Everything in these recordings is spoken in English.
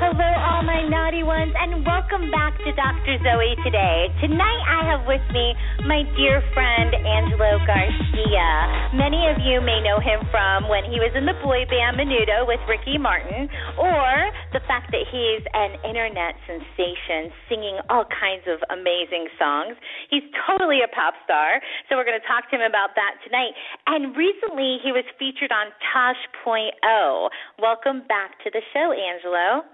Hello, all my naughty ones, and welcome back to Dr. Zoe Today. Tonight, I have with me my dear friend, Angelo Garcia. Many of you may know him from when he was in the boy band Menudo with Ricky Martin, or the fact that he's an internet sensation, singing all kinds of amazing songs. He's totally a pop star, so we're going to talk to him about that tonight. And recently, he was featured on Tosh.0. Welcome back to the show, Angelo.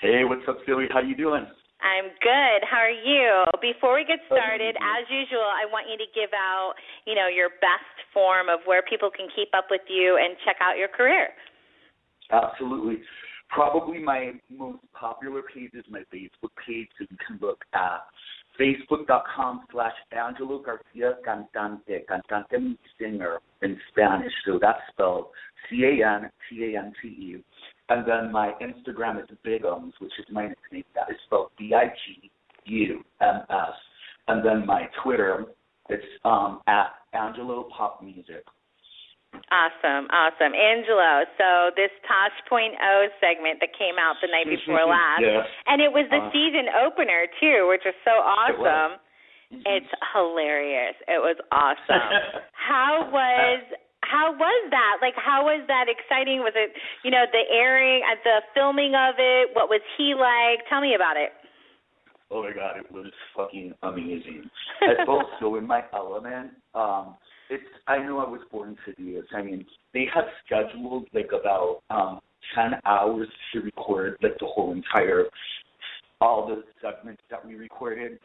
Hey, what's up, Zoe? How you doing? I'm good. How are you? Before we get started, as usual, I want you to give out, you know, your best form of where people can keep up with you and check out your career. Absolutely. Probably my most popular page is my Facebook page, so you can look at facebook.com/AngeloGarciaCantante. Cantante means singer in Spanish, so that's spelled CANTANTE. And then my Instagram is Bigums, which is my nickname. That is spelled BIGUMS. And then my Twitter, it's at Angelo Pop Music. Awesome. Angelo, so this Tosh.0 segment that came out the night before last, yes. And it was the season opener, too, which is so awesome. It's hilarious. It was awesome. How was that? Like, how was that exciting? Was it, you know, the airing, the filming of it? What was he like? Tell me about it. Oh, my God. It was fucking amazing. I felt so in my element. I know I was born to do this. I mean, they had scheduled, like, about 10 hours to record, like, the whole entire, all the segments that we recorded.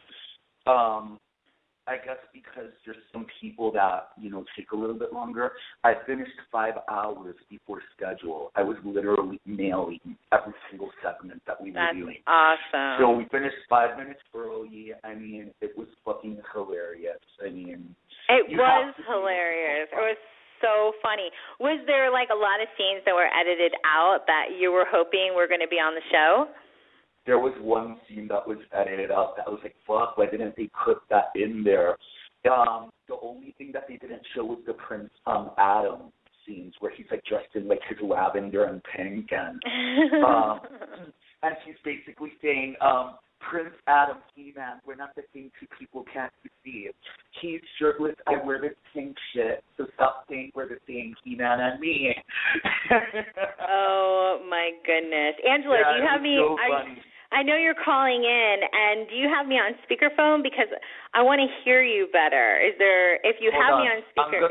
I guess because there's some people that, you know, take a little bit longer. I finished 5 hours before schedule. I was literally nailing every single segment that we were doing. That's awesome. So we finished 5 minutes early. I mean, it was fucking hilarious. I mean, it was hilarious. It was so funny. Was there, like, a lot of scenes that were edited out that you were hoping were going to be on the show? There was one scene that was edited out that was like, fuck, why didn't they put that in there? The only thing that they didn't show was the Prince Adam scenes where he's like dressed in like his lavender and pink and he's basically saying, Prince Adam, He-Man, we're not the same two people can't deceive. He's shirtless, I wear the same shit, so stop saying we're the same, He-Man and me. Oh, my goodness. Angela, yeah, do you have me? So I know you're calling in, and do you have me on speakerphone? Because I want to hear you better. Me on speaker.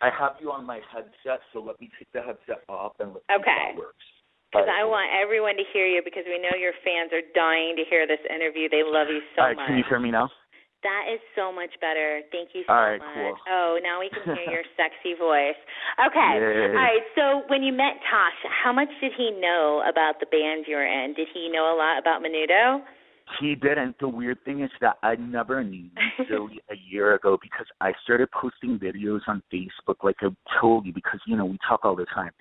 I have you on my headset, so let me take the headset off and let's see how it works. Because I want everyone to hear you because we know your fans are dying to hear this interview. They love you so much. Can you hear me now? That is so much better. Thank you so much. Cool. Oh, now we can hear your sexy voice. Okay. Yay. All right. So when you met Tosh, how much did he know about the band you were in? Did he know a lot about Menudo? He didn't. The weird thing is that I never knew Zoe a year ago because I started posting videos on Facebook like I told you because, you know, we talk all the time.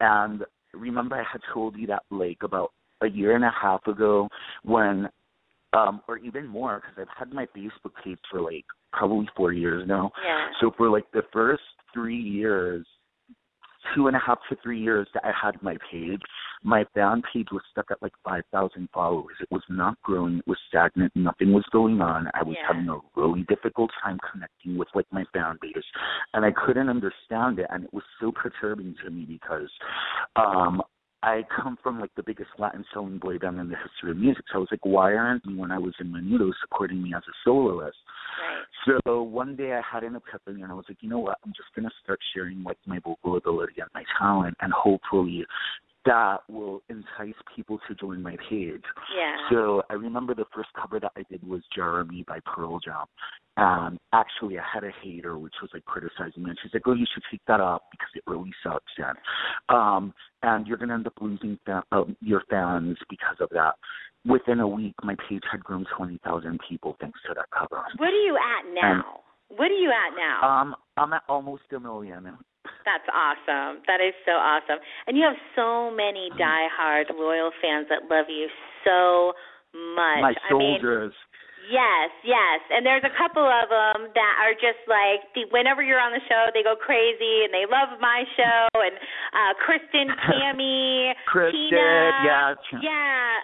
And remember I had told you that, like, about a year and a half ago when or even more because I've had my Facebook page for, like, probably 4 years now. Yeah. So for, like, the first 3 years, 2.5 to 3 years that I had my page, my fan page was stuck at, like, 5,000 followers. It was not growing. It was stagnant. Nothing was going on. I was having a really difficult time connecting with, like, my fan base, and I couldn't understand it, and it was so perturbing to me because I come from, like, the biggest Latin-selling boy band in the history of music. So I was like, why aren't you, when I was in Menudo, supporting me as a soloist? Right. So one day I had an epiphany, and I was like, you know what? I'm just going to start sharing, like, my vocal ability and my talent, and hopefully that will entice people to join my page. Yeah. So I remember the first cover that I did was Jeremy by Pearl Jam. Actually, I had a hater, which was, like, criticizing me. And she's like, oh, you should take that up because it really sucks, and you're going to end up losing your fans because of that. Within a week, my page had grown 20,000 people thanks to that cover. What are you at now? I'm at almost 1 million now. That's awesome. That is so awesome. And you have so many diehard loyal fans that love you so much. My soldiers. Yes. And there's a couple of them that are just like, whenever you're on the show, they go crazy and they love my show. And Kristen, Tammy, Kristen, Tina. Yeah.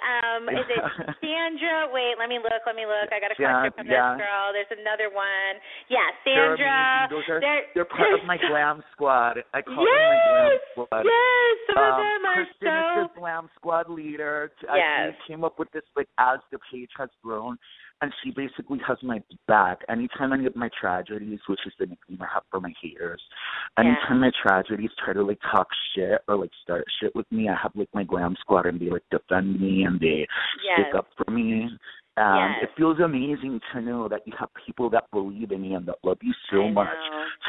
Is it Sandra? Wait, let me look. I got a question from this girl. There's another one. Yeah, Sandra. They're part of my glam squad. I call them my glam squad. Yes, some of them are Kristen so. Kristen is the glam squad leader. Yes. I came up with this like as the page has grown. And she basically has my back. Anytime any of my tragedies, which is the nickname I have for my haters, anytime my tragedies try to, like, talk shit or, like, start shit with me, I have, like, my glam squad, and they, like, defend me, and they stick up for me. And it feels amazing to know that you have people that believe in you and that love you so much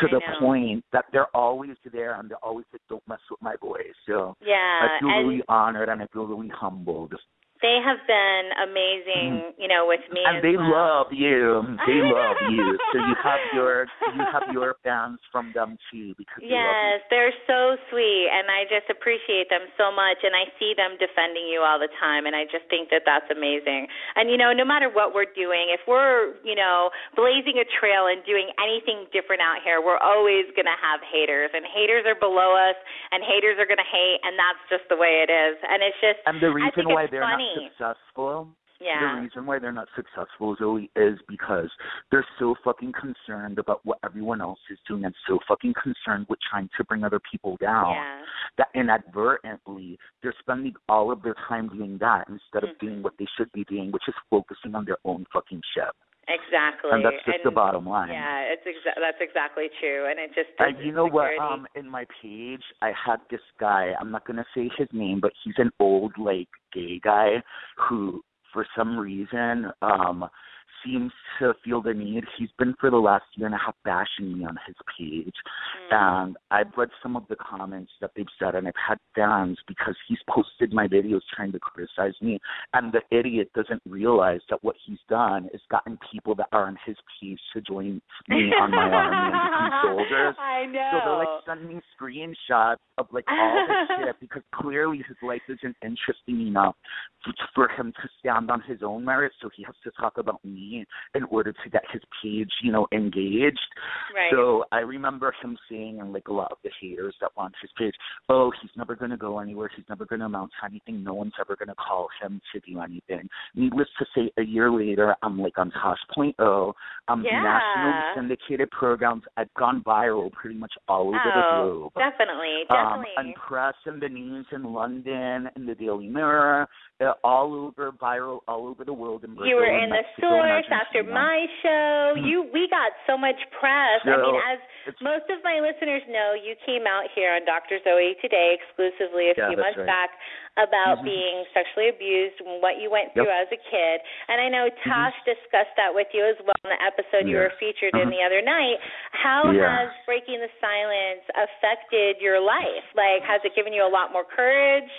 to the point that they're always there and they're always like, don't mess with my boy. So I feel really honored and I feel really humbled. They have been amazing, with me. And they love you. They love you. So you have your fans from them too, because they love you. They're so sweet, and I just appreciate them so much. And I see them defending you all the time, and I just think that that's amazing. And no matter what we're doing, if we're blazing a trail and doing anything different out here, we're always gonna have haters, and haters are below us, and haters are gonna hate, and that's just the way it is. And it's just The reason why they're not successful, Zoe, is because they're so fucking concerned about what everyone else is doing and so fucking concerned with trying to bring other people down that inadvertently they're spending all of their time doing that instead of doing what they should be doing, which is focusing on their own fucking shit. Exactly. And that's just the bottom line. Yeah, that's exactly true. And it just... And you know what? In my page, I had this guy. I'm not going to say his name, but he's an old, gay guy who, for some reason, seems to feel the need. He's been for the last year and a half bashing me on his page. And I've read some of the comments that they've said, and I've had fans because he's posted my videos trying to criticize me, and the idiot doesn't realize that what he's done is gotten people that are on his page to join me on my army and become soldiers. I know. So they're sending me screenshots of all this shit because clearly his life isn't interesting enough for him to stand on his own merit, so he has to talk about me in order to get his page, engaged. Right. So I remember him saying, and a lot of the haters that want his page, oh, he's never going to go anywhere. He's never going to amount to anything. No one's ever going to call him to do anything. Needless to say, a year later, I'm on Tosh.0. I'm nationally syndicated programs. I've gone viral pretty much all over the globe. Definitely. And press and the news in London, in the Daily Mirror, all over, viral, all over the world. In Brazil, you were in Mexico, the source. After my show, we got so much press. So, I mean, as most of my listeners know, you came out here on Dr. Zoe Today exclusively a few months back about being sexually abused and what you went through as a kid. And I know Tosh discussed that with you as well in the episode you were featured in the other night. How has breaking the silence affected your life? Has it given you a lot more courage?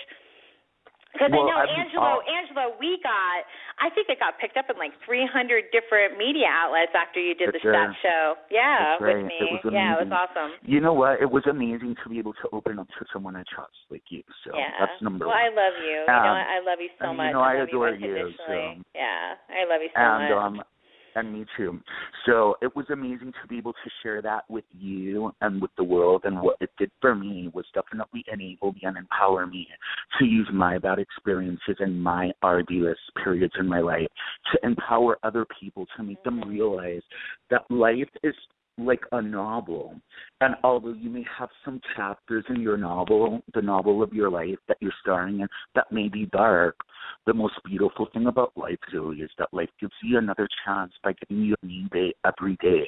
Because Angelo, I think it got picked up in 300 different media outlets after you did that show. Yeah, right. With me. It was awesome. You know what? It was amazing to be able to open up to someone I trust like you. So that's number one. Well, I love you. I love you so much. I adore you. So. Yeah, I love you so much. And me too. So it was amazing to be able to share that with you and with the world. And what it did for me was definitely enable me and empower me to use my bad experiences and my arduous periods in my life to empower other people, to make them realize that life is like a novel. And although you may have some chapters in your novel, the novel of your life that you're starring in, that may be dark, the most beautiful thing about life, Zoe, is that life gives you another chance by giving you a new day every day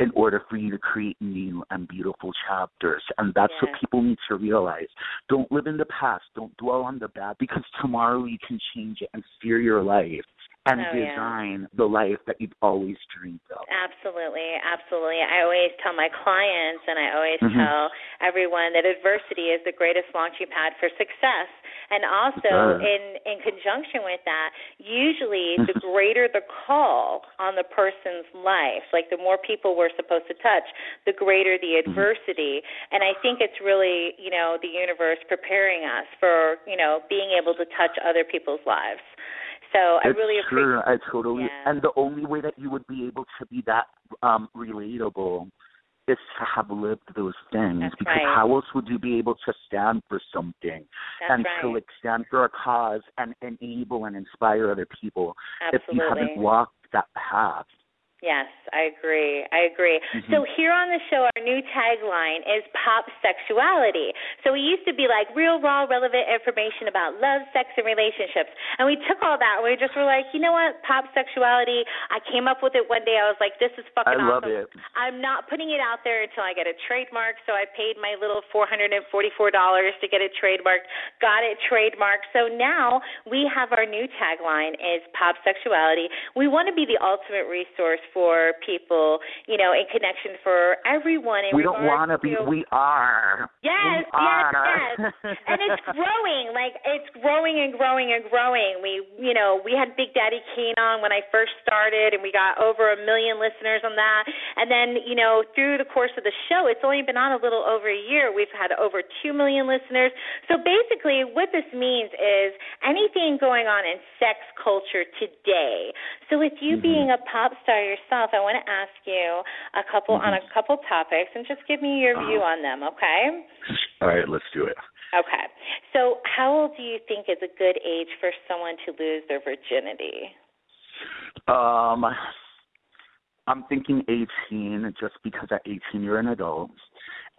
in order for you to create new and beautiful chapters. And that's what people need to realize. Don't live in the past. Don't dwell on the bad, because tomorrow you can change it and steer your life and design the life that you've always dreamed of. Absolutely. I always tell my clients and I always tell everyone that adversity is the greatest launching pad for success. And also in conjunction with that, usually the greater the call on the person's life, like the more people we're supposed to touch, the greater the adversity. And I think it's really, you know, the universe preparing us for, you know, being able to touch other people's lives. So I really appreciate it. Yeah. And the only way that you would be able to be that relatable is to have lived those things. That's because how else would you be able to stand for something to like stand for a cause and enable and inspire other people if you haven't walked that path? Yes, I agree. Mm-hmm. So here on the show, our new tagline is PopSexuality. So we used to be like real, raw, relevant information about love, sex, and relationships. And we took all that and we just were like, you know what, PopSexuality, I came up with it one day. I was like, this is fucking awesome. I love it. I'm not putting it out there until I get a trademark. So I paid my little $444 to get it trademarked, got it trademarked. So now we have our new tagline is PopSexuality. We want to be the ultimate resource for people, you know, in connection for everyone. We don't want to be, we are. Yes. And it's growing. Like, it's growing. We had Big Daddy Kane on when I first started, and we got over 1 million listeners on that. And then, you know, through the course of the show, it's only been on a little over a year. We've had over 2 million listeners. So basically what this means is anything going on in sex culture today. So with you being a pop star yourself, I want to ask you a couple on a couple topics, and just give me your view on them, okay? All right, let's do it. Okay. So how old do you think is a good age for someone to lose their virginity? I'm thinking 18, just because at 18 you're an adult,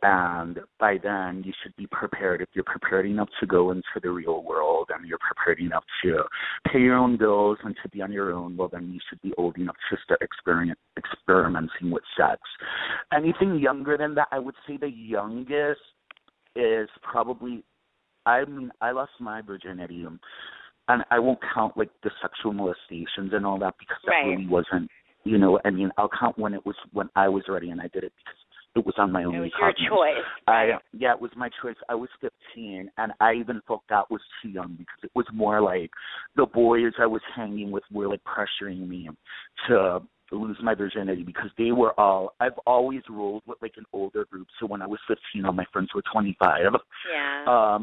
and by then you should be prepared. If you're prepared enough to go into the real world and you're prepared enough to pay your own bills and to be on your own, well, then you should be old enough to start experimenting with sex. Anything younger than that, I would say the youngest is probably, I lost my virginity, and I won't count, like, the sexual molestations and all that, because that really wasn't, you know, I mean, I'll count when it was, when I was ready, and I did it because it was on my own. It was your choice. It was my choice. I was 15, and I even thought that was too young because it was more like the boys I was hanging with were, like, pressuring me to lose my virginity because they were all – I've always rolled with, like, an older group. So when I was 15, all my friends were 25. Yeah. So I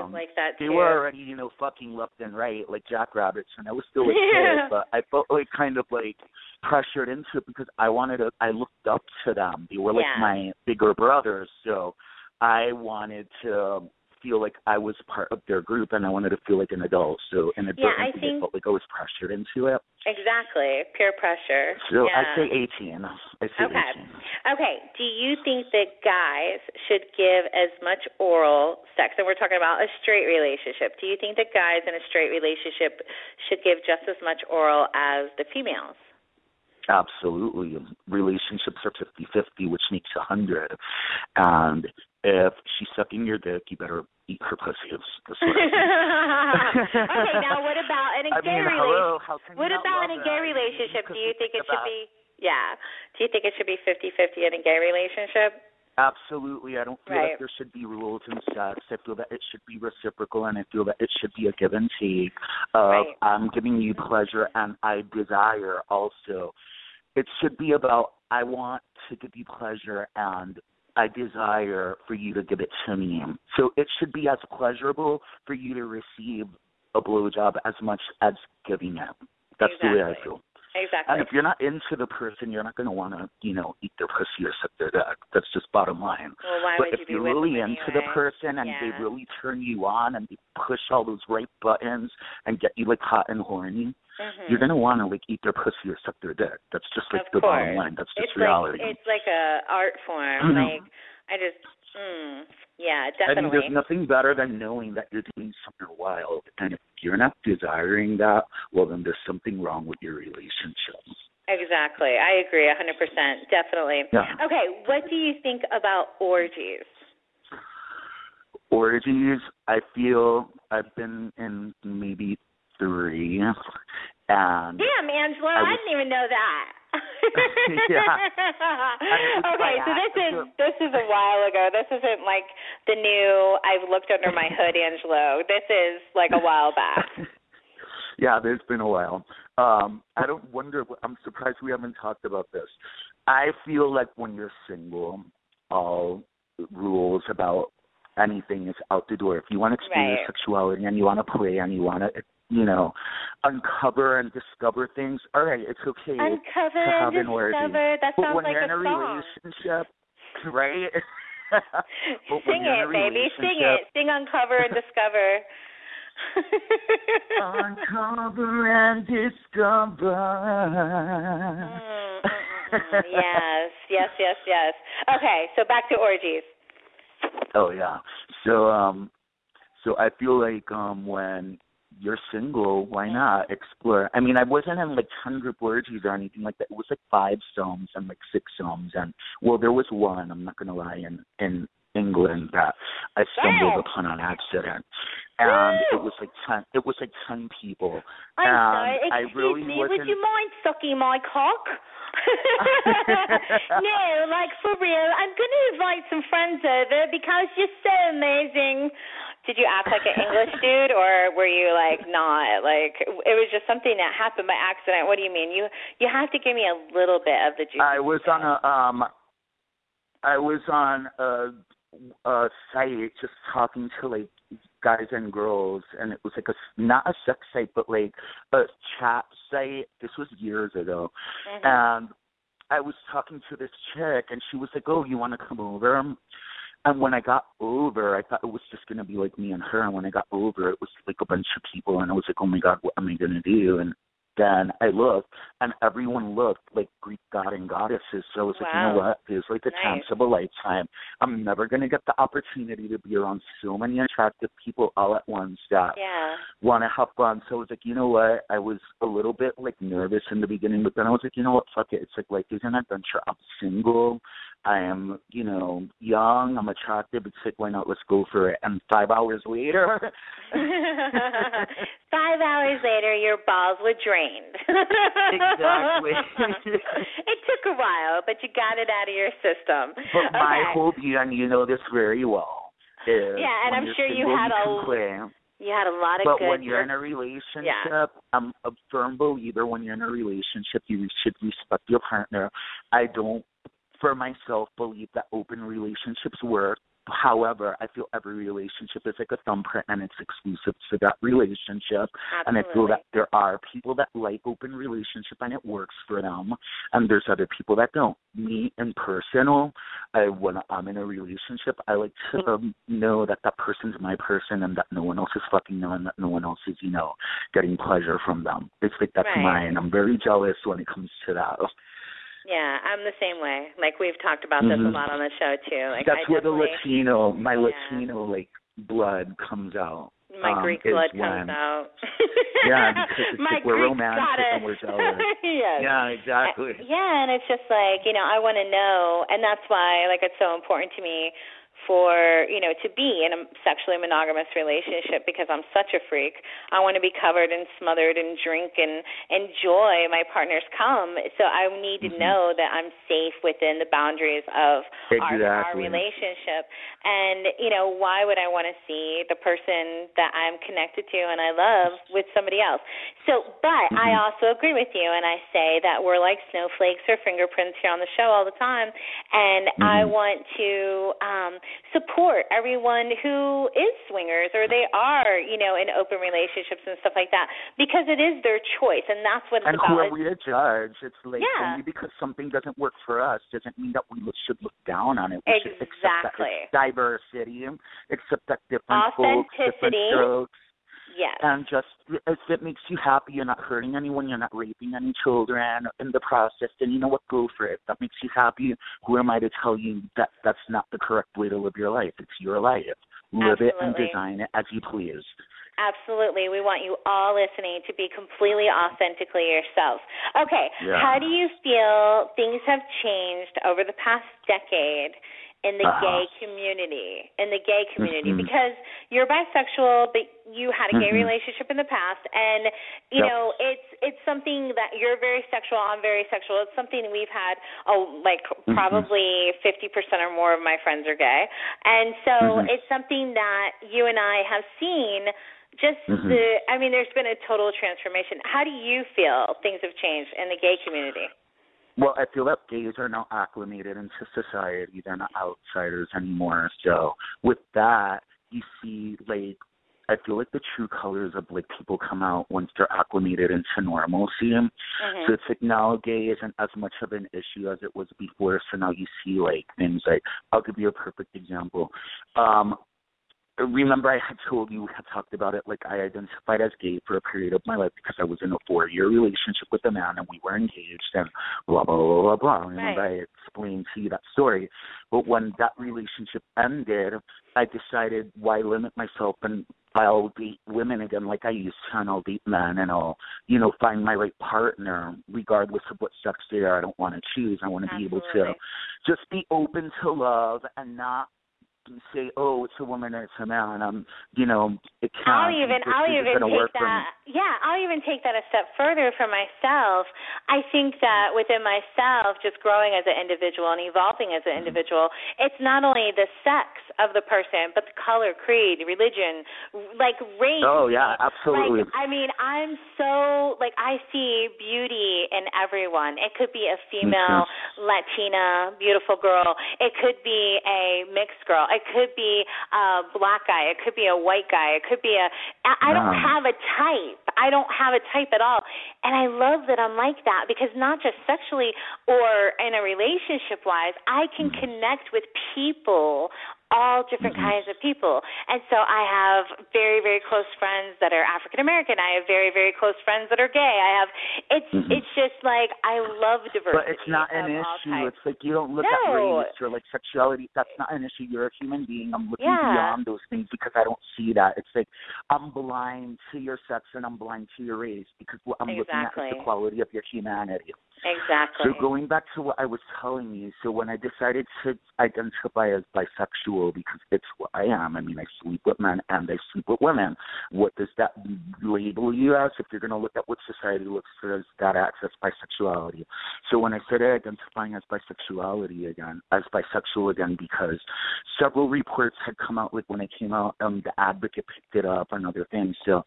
was like that, too. They were already, you know, fucking left and right, like jackrabbits, and I was still a kid, but I felt like kind of like – pressured into it because I looked up to them. They were like my bigger brothers, so I wanted to feel like I was part of their group, and I wanted to feel like an adult. So an adult, I felt like I was pressured into it. Exactly, peer pressure. So I say 18. Okay. Do you think that guys should give as much oral sex? And we're talking about a straight relationship. Do you think that guys in a straight relationship should give just as much oral as the females? Absolutely. Relationships are 50-50, which makes 100. And if she's sucking your dick, you better eat her pussy. Okay, now what about in a gay relationship? What about in a gay relationship? Do you think it should be, do you think it should be 50-50 in a gay relationship? Absolutely. I don't feel that there should be rules in sex. I feel that it should be reciprocal, and I feel that it should be a give and take of I'm giving you pleasure and I desire also. It should be about I want to give you pleasure and I desire for you to give it to me. So it should be as pleasurable for you to receive a blowjob as much as giving it. That's the way I feel. Exactly. And if you're not into the person, you're not going to want to, you know, eat their pussy or suck their dick. That's just bottom line. Well, but if you're really into the person and they really turn you on and they push all those right buttons and get you, like, hot and horny, you're going to want to, like, eat their pussy or suck their dick. That's just, like, the bottom line. That's just reality. It's like a art form. Like, I just... yeah, definitely. I mean, there's nothing better than knowing that you're doing something wild, and if you're not desiring that, well, then there's something wrong with your relationship. Exactly. I agree 100%. Definitely. Yeah. Okay, what do you think about orgies? Orgies, I feel I've been in maybe 3. And damn, Angelo, I didn't even know that. Okay, so this is a while ago. This isn't like the new I've looked under my hood, Angelo. This is like a while back. Yeah, there's been a while. I'm surprised we haven't talked about this. I feel like when you're single, all rules about anything is out the door. If you want to experience sexuality and you want to play and you want to, you know, uncover and discover things, all right, it's okay. Uncover to have and discover. That sounds like a song. But when you're in a relationship, right? Sing it, baby. Sing it. Sing uncover and discover. Uncover and discover. Yes, yes, yes, yes. Okay, so back to orgies. Oh, yeah. So I feel like when you're single, why not explore? I mean, I wasn't in, like, 100 orgies or anything like that. It was, like, 5 films and, like, 6 films. And, well, there was one, I'm not going to lie, in England that I stumbled upon on accident. And it was like 10 people. Excuse me, would you mind sucking my cock? No, like for real, I'm going to invite some friends over because you're so amazing. Did you act like an English dude, or were you like not? Like it was just something that happened by accident. What do you mean? You have to give me a little bit of the juice. I was on a site just talking to like guys and girls, and it was like not a sex site, but like a chat site. This was years ago, and I was talking to this chick, and she was like, "Oh, you want to come over?" And when I got over, I thought it was just going to be like me and her. And when I got over, it was like a bunch of people, and I was like, "Oh my God, what am I going to do?" And then I looked, and everyone looked like Greek god and goddesses. So I was like, you know what? It was like the chance of a lifetime. I'm never going to get the opportunity to be around so many attractive people all at once that want to have fun. So I was like, you know what? I was a little bit, like, nervous in the beginning, but then I was like, you know what? Fuck it. It's like life is an adventure. I'm single. I am, you know, young. I'm attractive. It's like, why not? Let's go for it. And 5 hours later. 5 hours later, your balls were drained. Exactly. It took a while, but you got it out of your system. But my whole view, and you know this very well. Yeah, and I'm sure you had a lot of good. But when you're in a relationship, I'm a firm believer when you're in a relationship, you should respect your partner. I don't, for myself, believe that open relationships work. However, I feel every relationship is like a thumbprint, and it's exclusive to that relationship. Absolutely. And I feel that there are people that like open relationship, and it works for them. And there's other people that don't. Me, in personal, when I'm in a relationship, I like to know that that person's my person, and that no one else is fucking them, and that no one else is, you know, getting pleasure from them. It's like that's mine. I'm very jealous when it comes to that. Yeah, I'm the same way. Like, we've talked about this a lot on the show, too. Like, that's where my Latino, like, blood comes out. My Greek blood comes out. Yeah, because it's like we're romantic and we're jealous. Yeah, exactly. Yeah, and it's just like, you know, I want to know, and that's why, like, it's so important to me for, you know, to be in a sexually monogamous relationship because I'm such a freak. I want to be covered and smothered and drink and enjoy my partner's cum. So I need to know that I'm safe within the boundaries of our relationship. And, you know, why would I want to see the person that I'm connected to and I love with somebody else? So, but I also agree with you, and I say that we're like snowflakes or fingerprints here on the show all the time. And I want to support everyone who is swingers or they are, you know, in open relationships and stuff like that because it is their choice, and that's what it's about. And who are we to judge? It's like only because something doesn't work for us doesn't mean that we should look down on it. We should accept that it's diversity, accept that different folks, different strokes. Yes. And just if it makes you happy, you're not hurting anyone, you're not raping any children in the process, then you know what, go for it. That makes you happy. Who am I to tell you that that's not the correct way to live your life? It's your life. Live it and design it as you please. Absolutely. We want you all listening to be completely authentically yourself. Okay. Yeah. How do you feel things have changed over the past decade in the gay community, mm-hmm. because you're bisexual, but you had a gay mm-hmm. relationship in the past, and you yep. know it's something that you're very sexual. I'm very sexual. It's something we've had. Mm-hmm. probably 50% or more of my friends are gay, and so mm-hmm. it's something that you and I have seen. Just mm-hmm. There's been a total transformation. How do you feel things have changed in the gay community? Well, I feel that gays are now acclimated into society. They're not outsiders anymore. So with that, you see, I feel like the true colors of, people come out once they're acclimated into normalcy. Mm-hmm. So it's now gay isn't as much of an issue as it was before. So now you see, things I'll give you a perfect example. Remember I had told you, we had talked about it, I identified as gay for a period of my life because I was in a 4-year relationship with a man and we were engaged and blah, blah, blah, blah, blah. Right. Remember I explained to you that story. But when that relationship ended, I decided, why limit myself, and I'll date women again like I used to, and I'll date men, and I'll, find my right partner regardless of what sex they are. I don't want to choose. I want to Absolutely. Be able to just be open to love and not say, oh, it's a woman and it's a man. It can't. I'll even take that a step further for myself. I think that within myself, just growing as an individual and evolving as an mm-hmm. individual, it's not only the sex of the person, but the color, creed, religion, race. Oh yeah, absolutely. I'm so I see beauty in everyone. It could be a female, mm-hmm. Latina, beautiful girl. It could be a mixed girl. It could be a black guy. It could be a white guy. It could be I don't have a type. I don't have a type at all. And I love that I'm like that, because not just sexually or in a relationship-wise, I can connect with people, all different mm-hmm. kinds of people. And so I have very, very close friends that are African-American. I have very, very close friends that are gay. It's just I love diversity. But it's not an issue. Types. It's you don't look at race or sexuality. That's not an issue. You're a human being. I'm looking beyond those things because I don't see that. It's I'm blind to your sex and I'm blind to your race, because what I'm looking at is the quality of your humanity. Exactly. So going back to what I was telling you, so when I decided to identify as bisexual, because it's what I am, I sleep with men and I sleep with women, what does that label you as? If you're going to look at what society looks for, that access bisexuality. So when I started identifying as bisexual again, because several reports had come out, when I came out, the Advocate picked it up and other things. So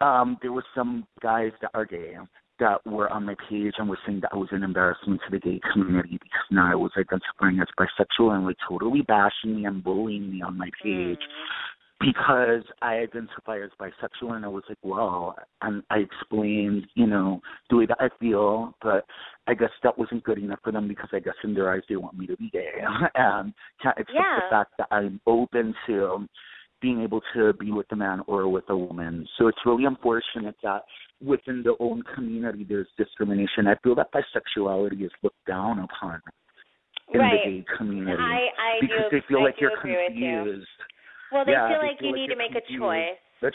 there was some guys that are gay that were on my page and were saying that I was an embarrassment to the gay community because now I was identifying as bisexual and totally bashing me and bullying me on my page because I identify as bisexual. And I was and I explained, the way that I feel, but I guess that wasn't good enough for them because I guess in their eyes they want me to be gay and can't accept the fact that I'm open to being able to be with a man or with a woman. So it's really unfortunate that within the own community there's discrimination. I feel that bisexuality is looked down upon in the gay community because they feel you're confused. Well, they feel they feel you need to make confused. a choice, and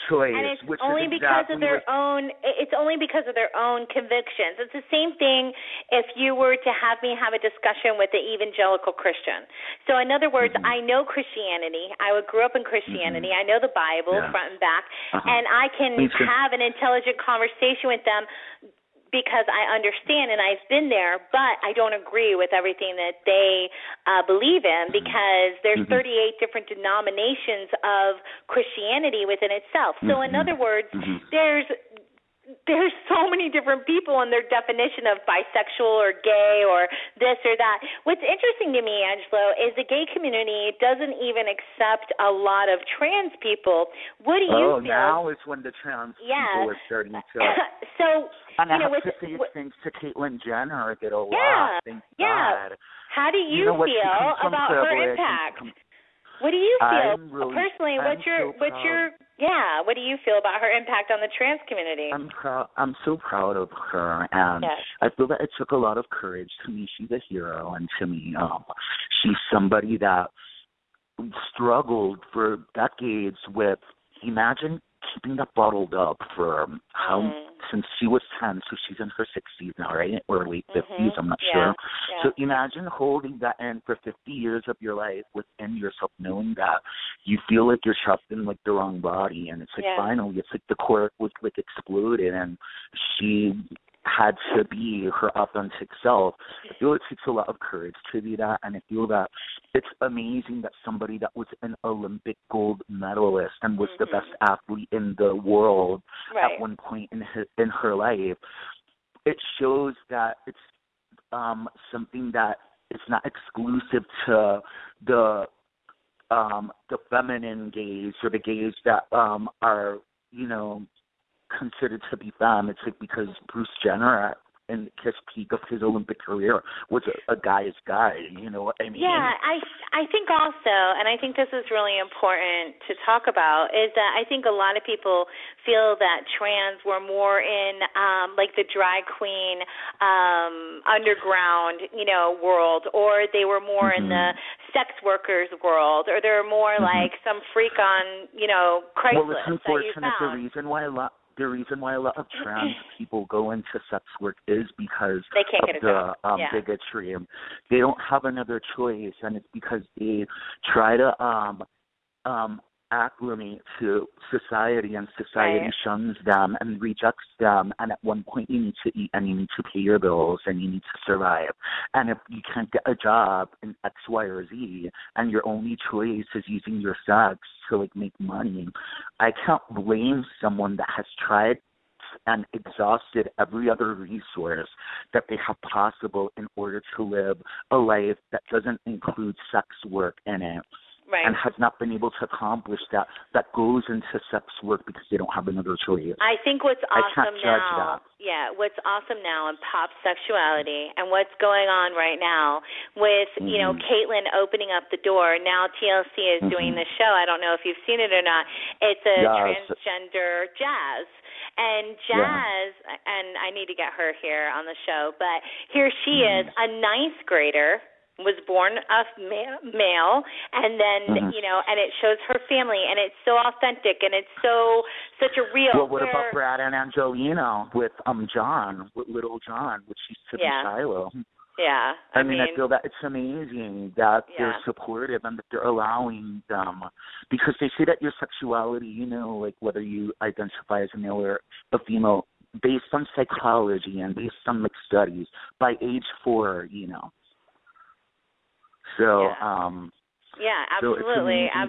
it's only because of their own. It's only because of their own convictions. It's the same thing. If you were to have me have a discussion with an evangelical Christian, so in other words, mm-hmm. I know Christianity. I grew up in Christianity. Mm-hmm. I know the Bible front and back, and I can have an intelligent conversation with them, because I understand and I've been there, but I don't agree with everything that they believe in, because there's 38 different denominations of Christianity within itself. So in other words, there's so many different people and their definition of bisexual or gay or this or that. What's interesting to me, Angelo, is the gay community doesn't even accept a lot of trans people. What do you feel? Now is when the trans people are starting to... and I have to say it's thanks to Caitlyn Jenner. I did a lot. Thank God. How do you feel about her impact? What do you feel personally? What do you feel about her impact on the trans community? I'm so proud of her, and I feel that it took a lot of courage. To me, she's a hero, and to me, she's somebody that struggled for decades with. Imagine keeping that bottled up for how since she was 10, so she's in her 60s now, right, or late 50s, I'm not sure. Yeah. So imagine holding that in for 50 years of your life within yourself, knowing that you feel like you're trapped in, like, the wrong body, and it's like finally, it's like the cork was, like, exploded, and she had to be her authentic self. I feel it takes a lot of courage to do that, and I feel that it's amazing that somebody that was an Olympic gold medalist and was the best athlete in the world at one point in her life, it shows that it's something that it's not exclusive to the feminine gaze or the gaze that are, you know, considered to be femme. It's like, because Bruce Jenner in his peak of his Olympic career was a guy's guy, you know what I mean? Yeah, I think also, and I think this is really important to talk about, is that I think a lot of people feel that trans were more in like the drag queen underground, you know, world, or they were more in the sex workers world, or they're more like some freak on, you know, Craigslist. Well, it's unfortunate. The reason why a lot of trans people go into sex work is because they can't get the bigotry. They don't have another choice, and it's because they try to acclimate to society, and society shuns them and rejects them, and at one point you need to eat, and you need to pay your bills, and you need to survive, and if you can't get a job in X, Y, or Z, and your only choice is using your sex to, like, make money, I can't blame someone that has tried and exhausted every other resource that they have possible in order to live a life that doesn't include sex work in it. Right. And has not been able to accomplish that. That goes into sex work because they don't have another choice. I think what's awesome now, what's awesome now in PopSexuality and what's going on right now with you know, Caitlyn opening up the door. Now TLC is doing this show. I don't know if you've seen it or not. It's a transgender Jazz. And Jazz, and I need to get her here on the show, but here she is, a ninth grader, was born a male, and then, you know, and it shows her family, and it's so authentic, and it's so, such a real... Well, what about Brad and Angelina with John, with little John, which used to be Shiloh? Yeah. I mean, I feel that it's amazing that they're supportive and that they're allowing them, because they say that your sexuality, you know, like whether you identify as a male or a female, based on psychology and based on mixed studies, by age 4, you know. So, absolutely, so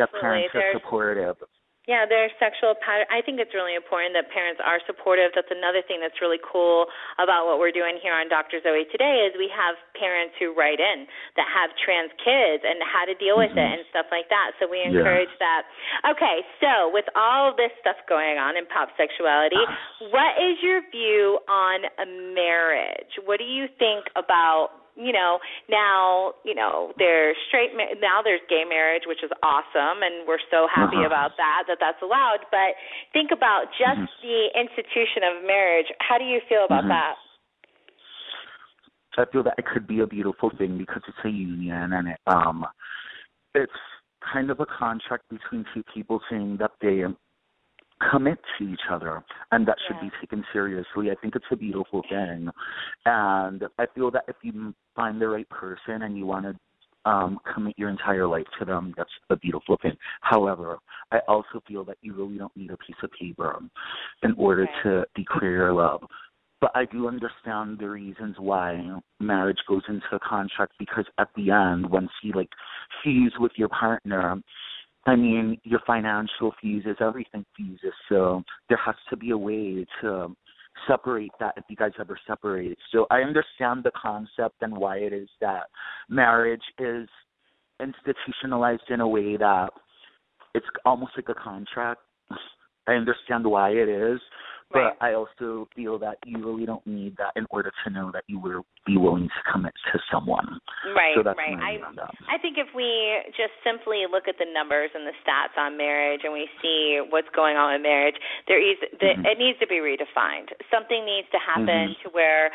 that parents are supportive. Yeah, their sexual pattern. I think it's really important that parents are supportive. That's another thing that's really cool about what we're doing here on Dr. Zoe Today is we have parents who write in that have trans kids and how to deal with it and stuff like that. So we encourage that. Okay, so with all this stuff going on in PopSexuality, what is your view on a marriage? What do you think about, you know, now, you know, there's now there's gay marriage, which is awesome, and we're so happy about that that's allowed. But think about just the institution of marriage. How do you feel about that? I feel that it could be a beautiful thing because it's a union, and it's kind of a contract between two people saying that they commit to each other, and that should be taken seriously. I think it's a beautiful thing, and I feel that if you find the right person and you want to commit your entire life to them, that's a beautiful thing. However, I also feel that you really don't need a piece of paper in order to declare your love. But I do understand the reasons why marriage goes into a contract, because at the end, once you, like, fuse with your partner, I mean, your financial fuses, everything fuses, so there has to be a way to separate that if you guys ever separate. So I understand the concept and why it is that marriage is institutionalized in a way that it's almost like a contract. I understand why it is, Right. But I also feel that you really don't need that in order to know that you will be willing to commit to someone. Right, so that's I think if we just simply look at the numbers and the stats on marriage and we see what's going on in marriage, there is it needs to be redefined. Something needs to happen to where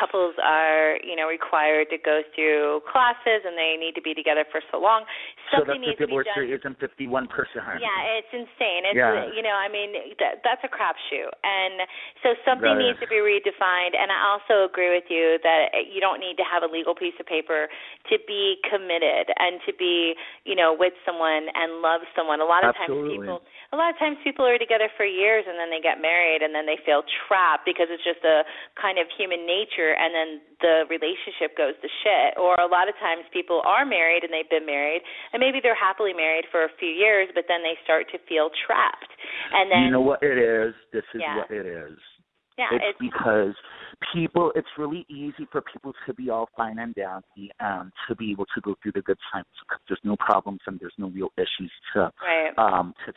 couples are, you know, required to go through classes and they need to be together for so long. Something needs to be done. So that's the divorce rate isn't 51%. Yeah, it's insane. It's you know, I mean, that's a crapshoot. And so something needs to be redefined. And I also agree with you that you don't need to have a legal piece of paper to be committed and to be, you know, with someone and love someone. A lot of times people are together for years and then they get married and then they feel trapped because it's just a kind of human nature, and then the relationship goes to shit. Or a lot of times people are married and they've been married and maybe they're happily married for a few years, but then they start to feel trapped. And then, you know what it is? This is what it is. Yeah, it's because people, it's really easy for people to be all fine and dandy, to be able to go through the good times because there's no problems and there's no real issues to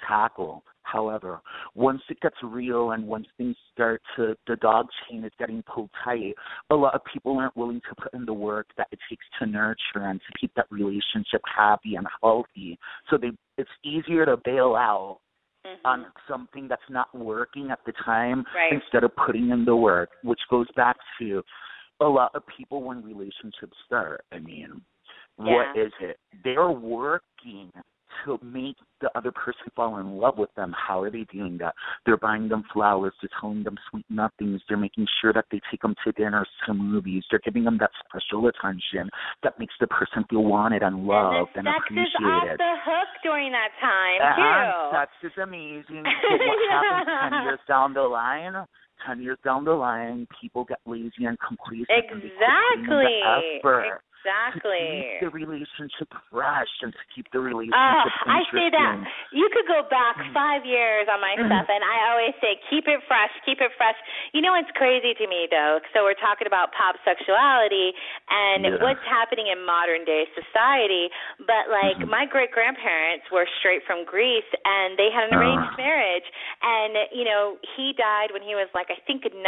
tackle. However, once it gets real and once things start to, the dog chain is getting pulled tight, a lot of people aren't willing to put in the work that it takes to nurture and to keep that relationship happy and healthy. So it's easier to bail out on something that's not working at the time instead of putting in the work, which goes back to a lot of people when relationships start. I mean, what is it? They're working to make the other person fall in love with them. How are they doing that? They're buying them flowers. They're telling them sweet nothings. They're making sure that they take them to dinners, to movies. They're giving them that special attention that makes the person feel wanted and loved and appreciated. And sex is off the hook during that time, too. Sex is amazing. So what happens 10 years down the line? 10 years down the line, people get lazy and complacent. Exactly. Exactly. To keep the relationship fresh and to keep the relationship interesting. I say that. You could go back 5 years on my stuff, and I always say, keep it fresh, keep it fresh. You know what's crazy to me, though? So we're talking about PopSexuality and what's happening in modern-day society, but, like, my great-grandparents were straight from Greece, and they had an arranged marriage. And, you know, he died when he was, like, I think 93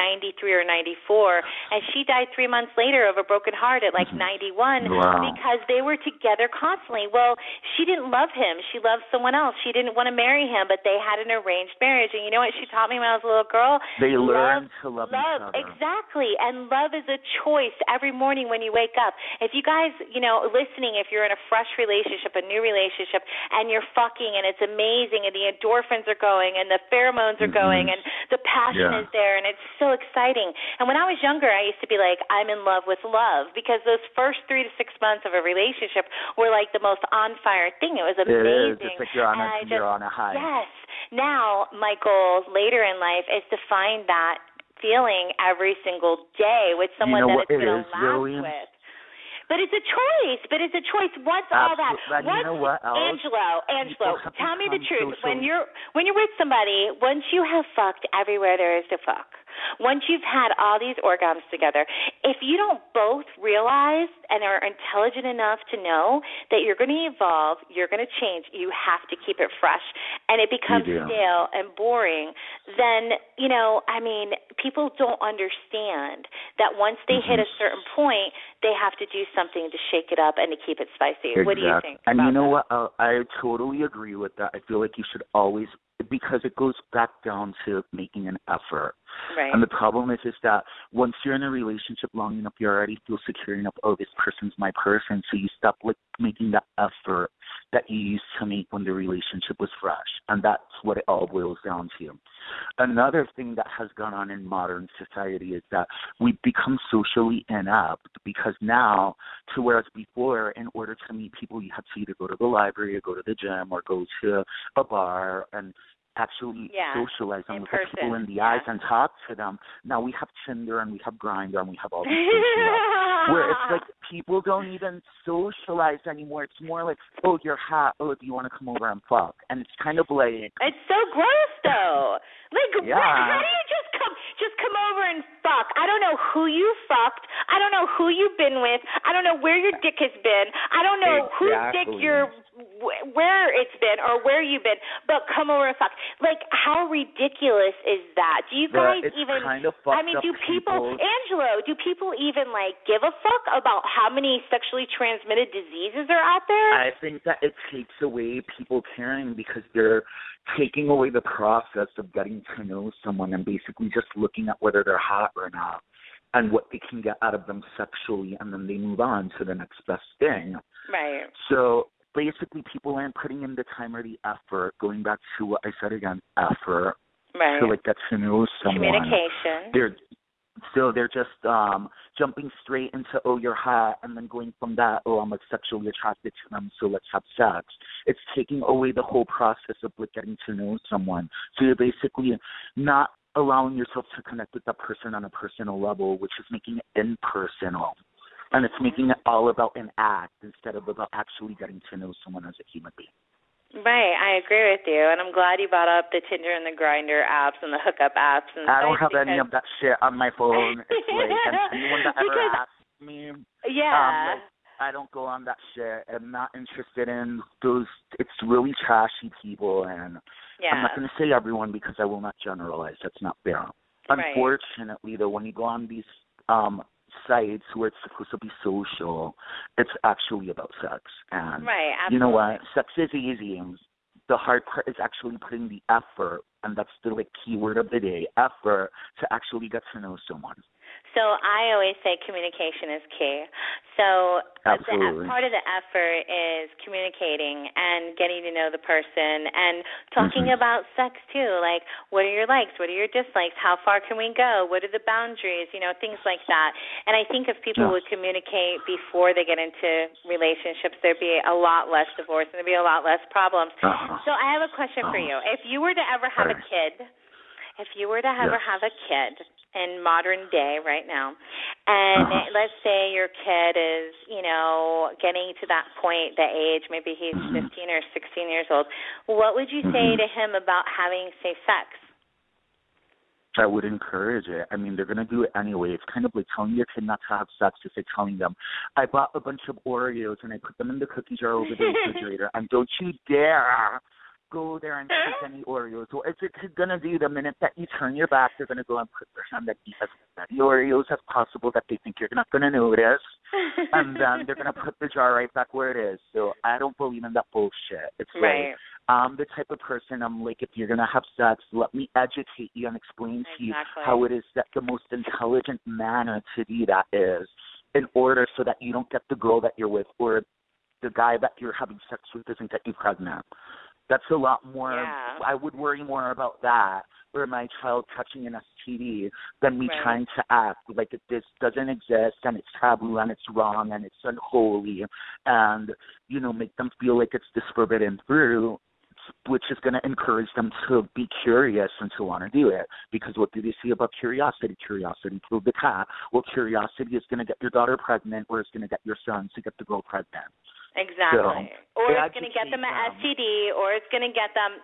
or 94, and she died 3 months later of a broken heart at, like, 91. Because they were together constantly. Well, she didn't love him. She loved someone else. She didn't want to marry him, but they had an arranged marriage. And you know what she taught me when I was a little girl? They learned to love each other. Exactly. And love is a choice every morning when you wake up. If you guys, you know, listening, if you're in a fresh relationship, a new relationship, and you're fucking and it's amazing and the endorphins are going and the pheromones are going and the passion is there and it's so exciting. And when I was younger, I used to be like, I'm in love with love, because those first 3 to 6 months of a relationship were like the most on-fire thing. It was amazing. It is. It's like you're on a high. Yes. Now, my goal later in life is to find that feeling every single day with someone that it's going to last with. But it's a choice. What's all that? What's, you know what, Angelo, tell me the truth. When you're with somebody, once you have fucked everywhere there is to fuck, once you've had all these orgasms together, if you don't both realize and are intelligent enough to know that you're going to evolve, you're going to change, you have to keep it fresh, and it becomes stale and boring, then, you know, I mean, people don't understand that once they hit a certain point, they have to do something to shake it up and to keep it spicy. Exactly. What do you think about that? And you know what? I totally agree with that. I feel like you should always, because it goes back down to making an effort. Right. And the problem is that once you're in a relationship long enough, you already feel secure enough, oh, this person's my person, so you stop making that effort that you used to make when the relationship was fresh. And that's what it all boils down to. Another thing that has gone on in modern society is that we've become socially inept, because now, to whereas before, in order to meet people, you had to either go to the library or go to the gym or go to a bar and actually socialize and look at people in the eyes and talk to them. Now we have Tinder and we have Grindr and we have all these things where it's like people don't even socialize anymore. It's more like, oh, you're hot. Oh, do you want to come over and fuck? And it's kind of like... It's so gross, though. Like, how do you just come... Just come over and fuck. I don't know who you fucked. I don't know who you've been with. I don't know where your dick has been. I don't know whose dick you're, where it's been or where you've been, but come over and fuck. Like, how ridiculous is that? Do you guys even, kind of I mean, do people, Angelo, do people even, like, give a fuck about how many sexually transmitted diseases are out there? I think that it takes away people caring because they're taking away the process of getting to know someone and basically just looking at whether they're hot or not and what they can get out of them sexually, and then they move on to the next best thing. Right. So basically, people aren't putting in the time or the effort, going back to what I said again, effort, right, to, like, get to know someone. Communication. They're just jumping straight into, oh, you're hot, and then going from that, oh, I'm, like, sexually attracted to them, so let's have sex. It's taking away the whole process of, like, getting to know someone. So you're basically not allowing yourself to connect with that person on a personal level, which is making it impersonal. And it's making it all about an act instead of about actually getting to know someone as a human being. Right, I agree with you, and I'm glad you brought up the Tinder and the Grindr apps and the hookup apps. And I don't have any of that shit on my phone. It's like, anyone that ever asks me, like, I don't go on that shit. I'm not interested in those. It's really trashy people, and I'm not going to say everyone because I will not generalize. That's not fair. Right. Unfortunately, though, when you go on these sites where it's supposed to be social, it's actually about sex. And you know what? Sex is easy. The hard part is actually putting the effort, and that's the, like, key word of the day, effort, to actually get to know someone. So I always say communication is key. So part of the effort is communicating and getting to know the person and talking about sex too, like, what are your likes, what are your dislikes, how far can we go, what are the boundaries, you know, things like that. And I think if people would communicate before they get into relationships, there'd be a lot less divorce and there'd be a lot less problems. So I have a question for you. If you were to ever have a kid, if you were to ever have a kid in modern day right now, and let's say your kid is, you know, getting to that point, the age, maybe he's 15 or 16 years old, what would you say to him about having, say, sex? I would encourage it. I mean, they're going to do it anyway. It's kind of like telling your kid not to have sex. It's like telling them, I bought a bunch of Oreos and I put them in the cookie jar over the refrigerator, and don't you dare go there and take any Oreos. So if it's going to do, the minute that you turn your back, they're going to go and put their hand at the Oreos as possible that they think you're not going to notice. And then they're going to put the jar right back where it is. So I don't believe in that bullshit. It's like, I'm the type of person, I'm like, if you're going to have sex, let me educate you and explain to you how it is that the most intelligent manner to do that is, in order so that you don't get the girl that you're with or the guy that you're having sex with doesn't get you pregnant. That's a lot more, I would worry more about that, or my child catching an STD, than me trying to act like this doesn't exist, and it's taboo, and it's wrong, and it's unholy, and, you know, make them feel like it's this forbidden fruit, which is going to encourage them to be curious and to want to do it. Because what do they say about curiosity? Curiosity killed the cat. Well, curiosity is going to get your daughter pregnant, or it's going to get your son to get the girl pregnant. Exactly. So, or it's going to get them an STD, or it's going to get them,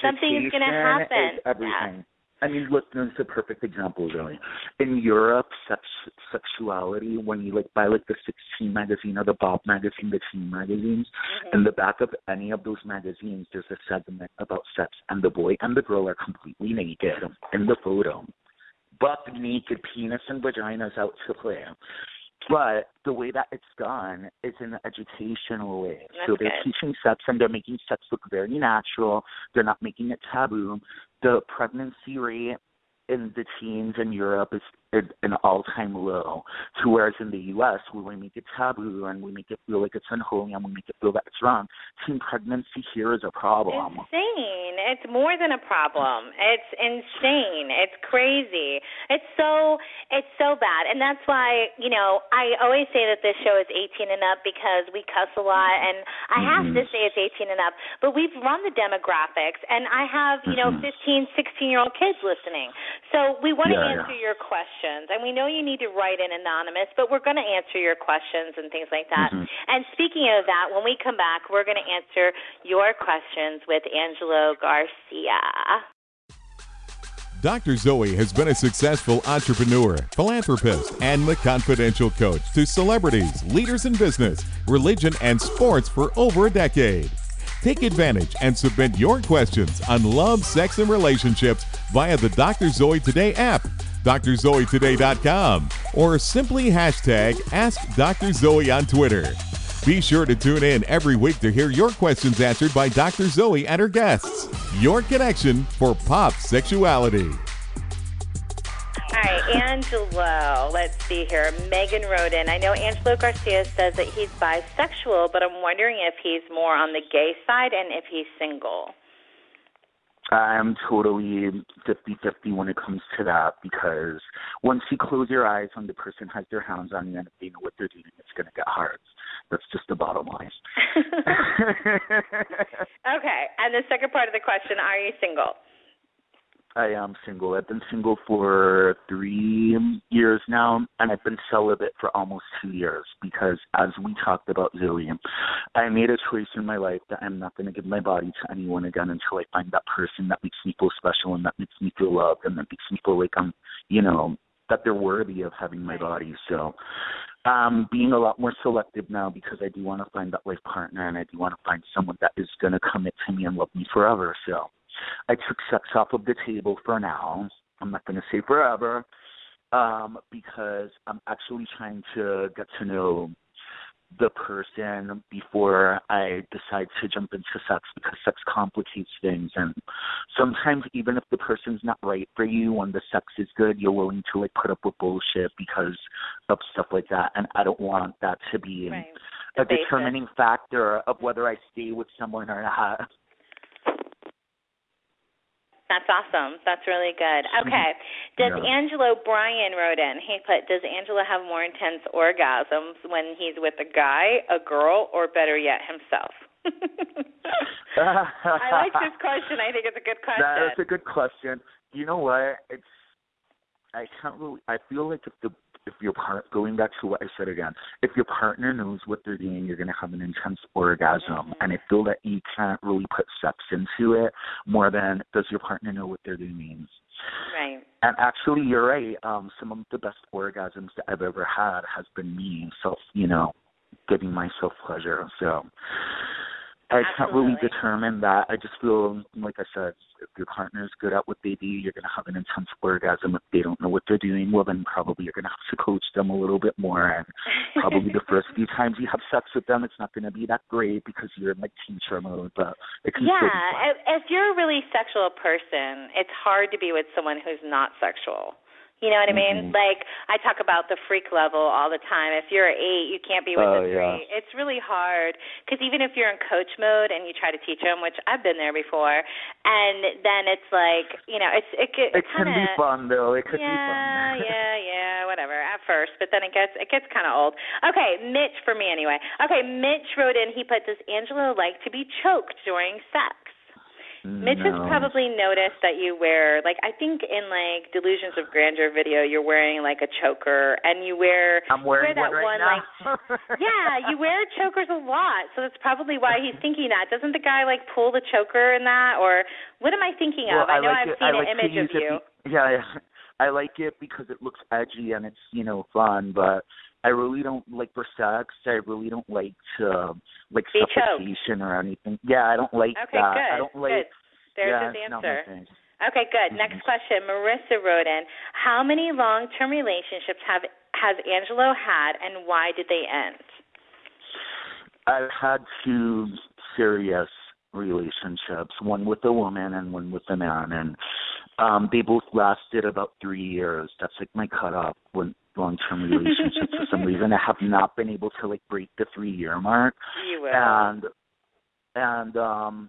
something is going to happen. Is everything. I mean, look, this is a perfect example, really. In Europe, sexuality, when you, like, buy, like, the 16 magazine or the Bob magazine, the teen magazines, in the back of any of those magazines, there's a segment about sex, and the boy and the girl are completely naked in the photo. But the naked penis and vagina's out to play. But the way that it's done is in an educational way. That's so they're teaching sex, and they're making sex look very natural. They're not making it taboo. The pregnancy rate in the teens in Europe is an all-time low, to whereas in the U.S., we make it taboo, and we make it feel like it's unholy, and we make it feel that it's wrong. Teen pregnancy here is a problem. Insane. It's more than a problem. It's insane. It's crazy. It's so bad, and that's why, you know, I always say that this show is 18 and up because we cuss a lot, and I have to say it's 18 and up, but we've run the demographics, and I have, you know, 15, 16-year-old kids listening. So we want to answer your questions, and we know you need to write in anonymous, but we're going to answer your questions and things like that. And speaking of that, when we come back, we're going to answer your questions with Angelo Garcia. Dr. Zoe has been a successful entrepreneur, philanthropist, and the confidential coach to celebrities, leaders in business, religion, and sports for over a decade. Take advantage and submit your questions on love, sex, and relationships via the Dr. Zoe Today app, DrZoeToday.com, or simply hashtag AskDrZoe on Twitter. Be sure to tune in every week to hear your questions answered by Dr. Zoe and her guests. Your connection for pop sexuality. All right, Angelo, let's see here. Megan wrote in, I know Angelo Garcia says that he's bisexual, but I'm wondering if he's more on the gay side and if he's single. I'm totally 50-50 when it comes to that, because once you close your eyes when the person has their hands on you and they know what they're doing, it's going to get hard. That's just the bottom line. Okay. And the second part of the question, are you single? I am single. I've been single for 3 years now, and I've been celibate for almost 2 years because, as we talked about, Zoe, I made a choice in my life that I'm not going to give my body to anyone again until I find that person that makes me feel special and that makes me feel loved and that makes me feel like I'm, that they're worthy of having my body. So being a lot more selective now because I do want to find that life partner, and I do want to find someone that is going to commit to me and love me forever. So I took sex off of the table for now. I'm not going to say forever because I'm actually trying to get to know the person before I decide to jump into sex, because sex complicates things. And sometimes even if the person's not right for you, when the sex is good, you're willing to put up with bullshit because of stuff like that. And I don't want that to be a determining factor of whether I stay with someone or not. That's awesome. That's really good. Okay. Angelo Bryan wrote in, he put, does Angelo have more intense orgasms when he's with a guy, a girl, or better yet, himself? I like this question. I think it's a good question. That's a good question. You know what? I feel like going back to what I said again, if your partner knows what they're doing, you're going to have an intense orgasm. Mm-hmm. And I feel that you can't really put sex into it more than does your partner know what they're doing. Right. And actually, you're right. Some of the best orgasms that I've ever had has been me, giving myself pleasure. So I can't really determine that. I just feel, like I said, if your partner's good at what they do, you're going to have an intense orgasm. If they don't know what they're doing, well, then probably you're going to have to coach them a little bit more. And probably the first few times you have sex with them, it's not going to be that great because you're in, teacher mode. But it can still be fun. If you're a really sexual person, it's hard to be with someone who's not sexual. You know what I mean? Mm-hmm. I talk about the freak level all the time. If you're 8, you can't be with a 3. It's really hard because even if you're in coach mode and you try to teach them, which I've been there before, and then it's it kind of... It can be fun, though. It could be fun. Whatever, at first, but then it gets kind of old. Okay, Mitch, for me anyway. Okay, Mitch wrote in, he put, does Angelo like to be choked during sex? Mitch has probably noticed that you wear, I think in, Delusions of Grandeur video, you're wearing, a choker, and you wear... I'm wearing that one right now. You wear chokers a lot, so that's probably why he's thinking that. Doesn't the guy, pull the choker in that, or what am I thinking of? I know I've seen an image of you. I like it because it looks edgy and it's, fun, but... I really don't for sex. I really don't like to suffocation or anything. Yeah, I don't like that. Okay, good. I don't like. Good. There's his answer. Okay, good. Mm-hmm. Next question. Marissa wrote in, how many long-term relationships has Angelo had, and why did they end? I've had 2 serious relationships, one with a woman and one with a man, and they both lasted about 3 years. That's my cutoff when long-term relationships. For some reason, I have not been able to break the 3-year mark. You will. And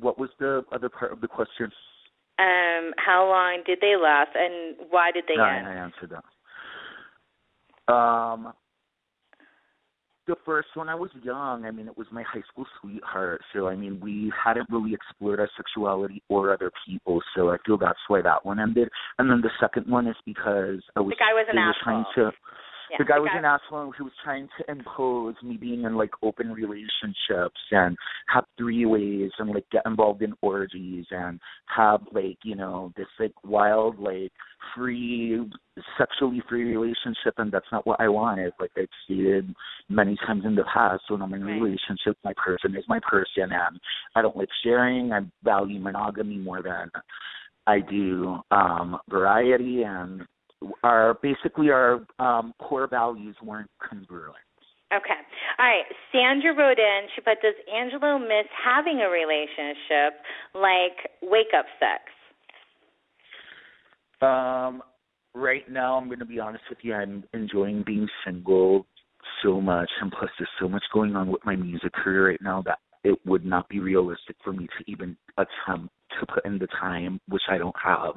what was the other part of the question? How long did they last, and why did they end? I answered that. The first one, I was young. It was my high school sweetheart. So, we hadn't really explored our sexuality or other people. So I feel that's why that one ended. And then the second one is because I was... The guy was an asshole. Yeah, the guy was an asshole, and he was trying to impose me being in, like, open relationships and have three-ways and, like, get involved in orgies and have, like, you know, this, like, wild, like, free, sexually free relationship, and that's not what I wanted. Like, I've stated many times in the past, when I'm in a relationship, my person is my person, and I don't like sharing. I value monogamy more than I do variety, and our core values weren't congruent. Okay. All right. Sandra wrote in, she put, does Angelo miss having a relationship like wake-up sex? Right now, I'm going to be honest with you, I'm enjoying being single so much, and plus there's so much going on with my music career right now that it would not be realistic for me to even attempt to put in the time, which I don't have,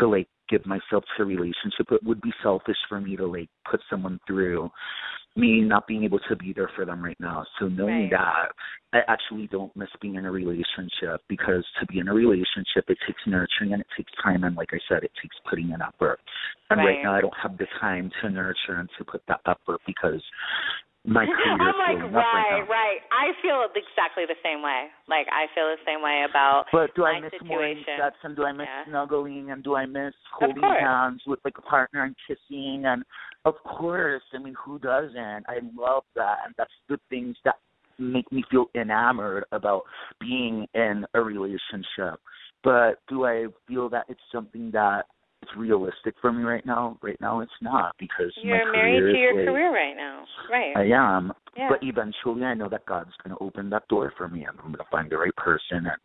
to, like, give myself to a relationship. It would be selfish for me to, like, put someone through me not being able to be there for them right now. So knowing that, I actually don't miss being in a relationship, because to be in a relationship, it takes nurturing and it takes time, and like I said, it takes putting in effort. And right now I don't have the time to nurture and to put that effort because my career is going up right now. I feel exactly the same way. Like, I feel the same way about my situation. But do I miss morning sex, and do I miss snuggling, and do I miss holding hands with, like, a partner and kissing? And of course, I mean, who doesn't? I love that, and that's the things that make me feel enamored about being in a relationship. But do I feel that it's something that it's realistic for me right now? Right now, it's not, because you're married to your career right now. Right. I am. Yeah. But eventually, I know that God's going to open that door for me, and I'm going to find the right person, and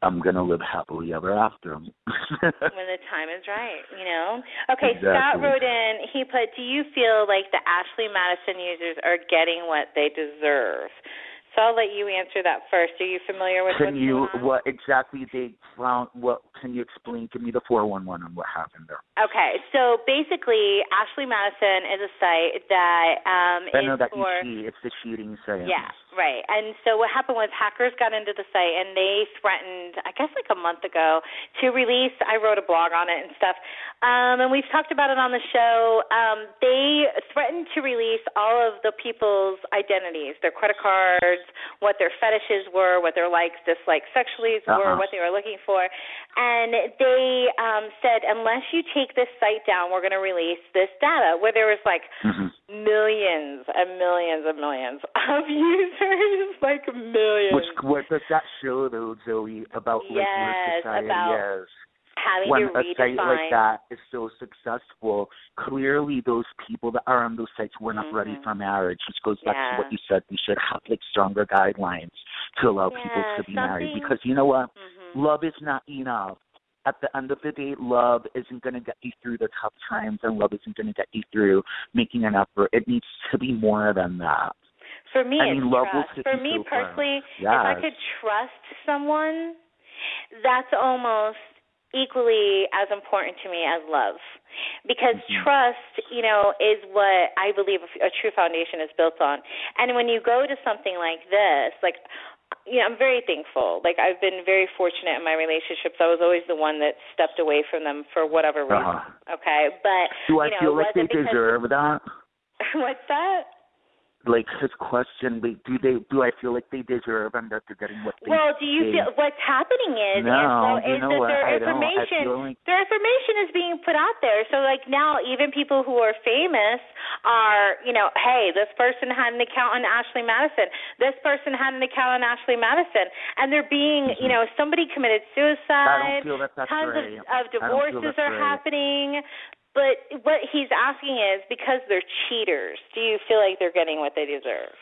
I'm going to live happily ever after. When the time is right, you know? Okay, exactly. Scott wrote in, he put, do you feel like the Ashley Madison users are getting what they deserve? So I'll let you answer that first. Are you familiar with Can you explain to me the 411 and what happened there? Okay, so basically, Ashley Madison is a site that it's the cheating site. Yeah, right. And so what happened was, hackers got into the site and they threatened, I guess like a month ago, to release. I wrote a blog on it and stuff, and we've talked about it on the show. They threatened to release all of the people's identities, their credit cards, what their fetishes were, what their likes, dislikes, sexually were, what they were looking for. And they said, unless you take this site down, we're going to release this data, where there was like millions and millions and millions of users, like millions. Which, what does that show, though, Zoe, about like society? Yes, about having when to redefine. When a site like that is so successful, clearly those people that are on those sites were not ready for marriage, which goes back to what you said. We should have, like, stronger guidelines to allow people to be married, because you know what? Love is not enough. At the end of the day, love isn't going to get you through the tough times, and love isn't going to get you through making an effort. It needs to be more than that. For me, it's trust. For me personally, if I could trust someone, that's almost equally as important to me as love, because trust, you know, is what I believe a true foundation is built on. And when you go to something like this, like, you know, I'm very thankful. Like, I've been very fortunate in my relationships. I was always the one that stepped away from them for whatever reason. Okay, but do I feel like they deserve that? What's that? Like, his question, do I feel like they deserve and that they're getting what they do you feel what's happening is, their information is being put out there. So, like, now even people who are famous are, you know, hey, this person had an account on Ashley Madison. This person had an account on Ashley Madison. And they're being, you know, somebody committed suicide. I don't feel that that's tons of divorces are happening. But what he's asking is, because they're cheaters, do you feel like they're getting what they deserve?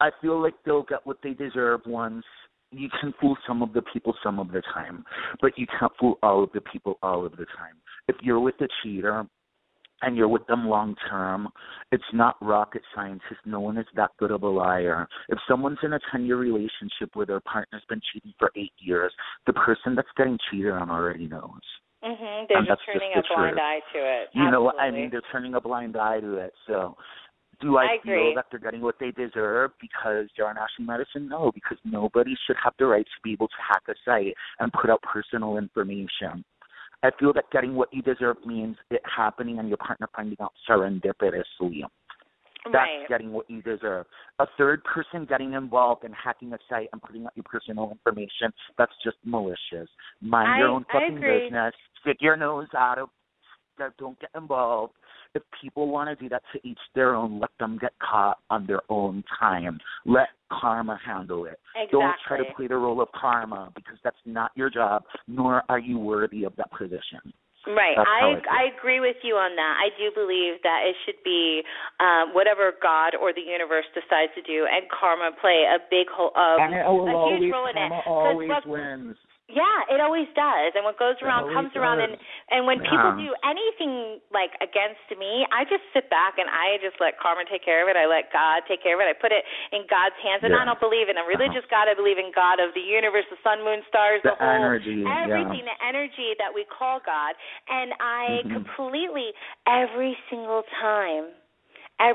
I feel like they'll get what they deserve once. You can fool some of the people some of the time, but you can't fool all of the people all of the time. If you're with a cheater and you're with them long term, it's not rocket science. No one is that good of a liar. If someone's in a 10-year relationship where their partner's been cheating for 8 years, the person that's getting cheated on already knows. They're and just turning just a blind eye to it. You know what I mean? They're turning a blind eye to it. So do I feel that they're getting what they deserve because they're on Ashley Madison? No, because nobody should have the right to be able to hack a site and put out personal information. I feel that getting what you deserve means it happening and your partner finding out serendipitously. That's right. Getting what you deserve. A third person getting involved and hacking a site and putting out your personal information, that's just malicious. Mind your own fucking business. Stick your nose out of that. Don't get involved. If people want to do that, to each their own, let them get caught on their own time. Let karma handle it. Exactly. Don't try to play the role of karma because that's not your job, nor are you worthy of that position. Right. I agree with you on that. I do believe that it should be whatever God or the universe decides to do, and karma play a big huge role in it. Karma always wins. Yeah, it always does. And what goes around comes around. And when people do anything, like, against me, I just sit back and I just let karma take care of it. I let God take care of it. I put it in God's hands. And I don't believe in a religious God. I believe in God of the universe, the sun, moon, stars, the whole energy, everything, the energy that we call God. And I completely, every single time, it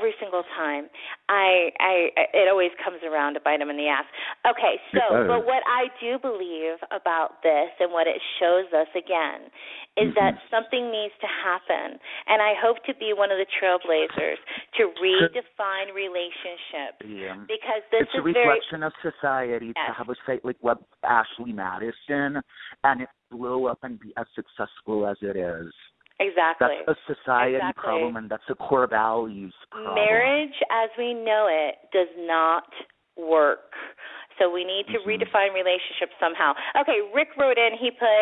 always comes around to bite him in the ass. Okay, so, but what I do believe about this and what it shows us again is that something needs to happen, and I hope to be one of the trailblazers to redefine relationships because it's a reflection of society to have a site like Ashley Madison and it blow up and be as successful as it is. Exactly. That's a society problem, and that's a core values problem. Marriage, as we know it, does not work. So we need to redefine relationships somehow. Okay, Rick wrote in, he put,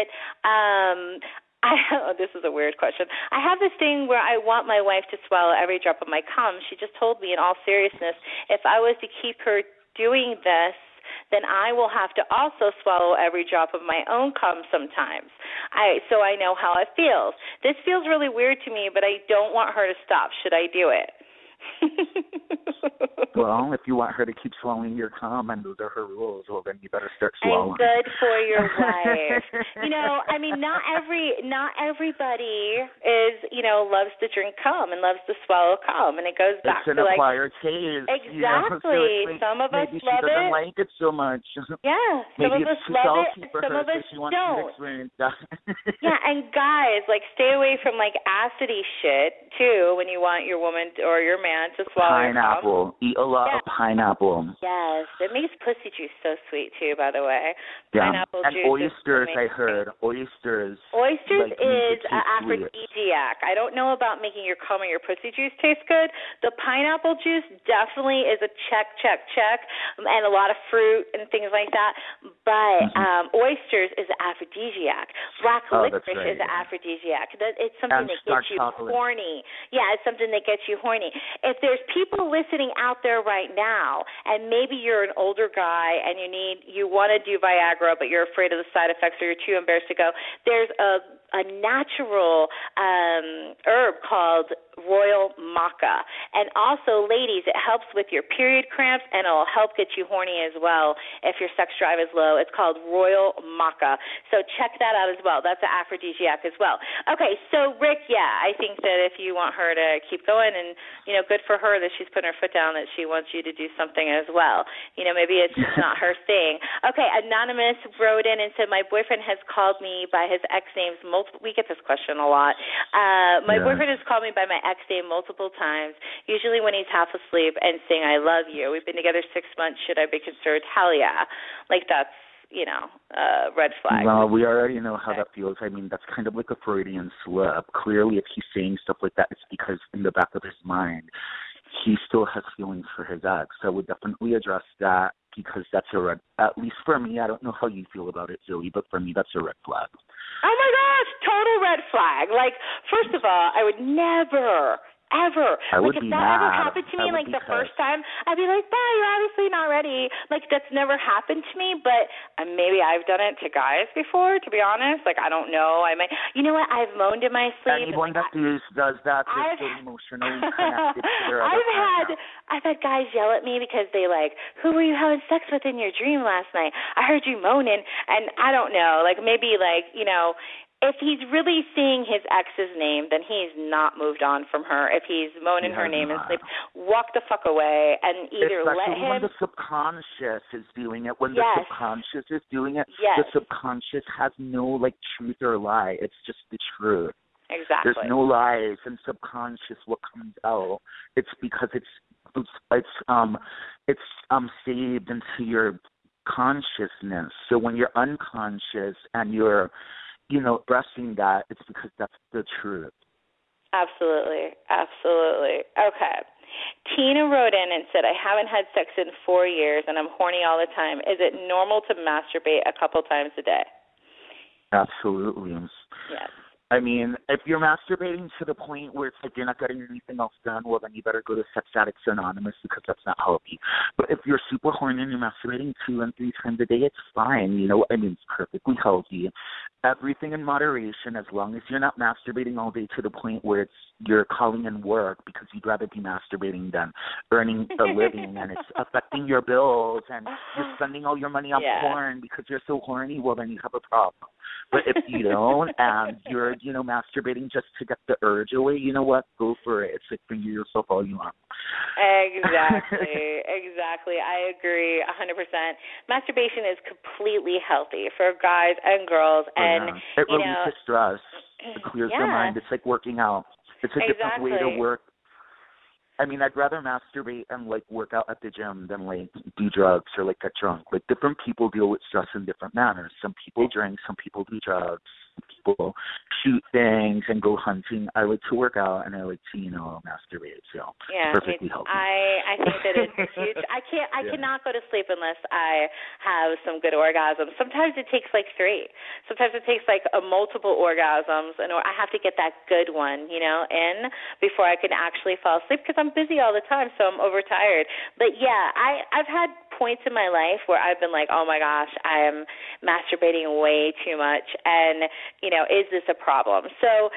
this is a weird question. I have this thing where I want my wife to swallow every drop of my cum. She just told me in all seriousness, if I was to keep her doing this, then I will have to also swallow every drop of my own cum sometimes. So I know how it feels. This feels really weird to me, but I don't want her to stop. Should I do it? Well, if you want her to keep swallowing your cum and those are her rules, well, then you better start swallowing. And good for your wife. You know, I mean, not everybody is, you know, loves to drink cum and loves to swallow cum, and it goes back to like acquired taste. Exactly. You know? So like, some of us love it. Maybe she doesn't like it so much. Yeah. Some of us love it. Some of us don't. Yeah, and guys, like, stay away from like acidy shit too when you want your woman or your man to swallow pineapple. Eat a lot of pineapple. Yes, it makes pussy juice so sweet too. By the way, pineapple and juice. Oysters, I heard. Oysters. Oysters like, is an aphrodisiac. I don't know about making your cum or your pussy juice taste good. The pineapple juice definitely is a check, and a lot of fruit and things like that. But oysters is an aphrodisiac. Black licorice is an aphrodisiac. It's something that gets you horny. Yeah, it's something that gets you horny. If there's people listening out there right now, and maybe you're an older guy and you want to do Viagra, but you're afraid of the side effects or you're too embarrassed to go, there's a natural herb called royal maca. And also, ladies, it helps with your period cramps, and it'll help get you horny as well if your sex drive is low. It's called royal maca. So check that out as well. That's an aphrodisiac as well. Okay, so, Rick, I think that if you want her to keep going, and, you know, good for her that she's putting her foot down that she wants you to do something as well. You know, maybe it's just not her thing. Okay, Anonymous wrote in and said, my boyfriend has called me by his ex names multiple. We get this question a lot. My boyfriend has called me by my ex name multiple times, usually when he's half asleep and saying, I love you. We've been together 6 months. Should I be concerned? Hell yeah. Like, that's, you know, red flag. Well, we already know how that feels. I mean, that's kind of like a Freudian slip. Clearly, if he's saying stuff like that, it's because in the back of his mind, he still has feelings for his ex. So we'll definitely address that because that's a red, at least for me, I don't know how you feel about it, Zoe, but for me, that's a red flag. Oh, my gosh, total red flag. Like, first of all, I would never, ever. I would be mad. If that ever happened to me, like, the first time, I'd be like, bye, you're obviously not ready. Like, that's never happened to me, but maybe I've done it to guys before, to be honest. Like, I don't know. I might. You know what? I've moaned in my sleep. Anyone that does that is so emotionally connected to their other partner. I've had guys yell at me because they, like, who were you having sex with in your dream last night? I heard you moaning, and I don't know. Like, maybe, like, you know, if he's really seeing his ex's name, then he's not moved on from her. If he's moaning her name in sleep, walk the fuck away and either let him. When the subconscious is doing it, when the subconscious is doing it, the subconscious has no like truth or lie. It's just the truth. Exactly. There's no lies in subconscious. What comes out, it's because it's saved into your consciousness. So when you're unconscious and you're addressing that, it's because that's the truth. Absolutely. Absolutely. Okay. Tina wrote in and said, I haven't had sex in 4 years and I'm horny all the time. Is it normal to masturbate a couple times a day? Absolutely. Yes. I mean, if you're masturbating to the point where it's like you're not getting anything else done, well, then you better go to Sex Addicts Anonymous because that's not healthy. But if you're super horny and you're masturbating 2 and 3 times a day, it's fine. It's perfectly healthy. Everything in moderation, as long as you're not masturbating all day to the point where you're calling in work because you'd rather be masturbating than earning a living and it's affecting your bills and you're spending all your money on porn because you're so horny, well, then you have a problem. But if you don't and you're, masturbating just to get the urge away, you know what? Go for it. It's like finger yourself all you want. Exactly. Exactly. I agree 100%. Masturbation is completely healthy for guys and girls. And it releases stress. It clears your mind. It's like working out. It's a different way to work. I mean, I'd rather masturbate and, work out at the gym than, do drugs or, get drunk. Different people deal with stress in different manners. Some people drink, some people do drugs, some people shoot things and go hunting. I like to work out, and I like to, masturbate. So perfectly healthy. I think that it's huge. I cannot go to sleep unless I have some good orgasms. Sometimes it takes, 3. Sometimes it takes, multiple orgasms, and I have to get that good one, in before I can actually fall asleep because I'm busy all the time, so I'm overtired. But, I've had points in my life where I've been like, oh, my gosh, I am masturbating way too much, and, is this a problem? So,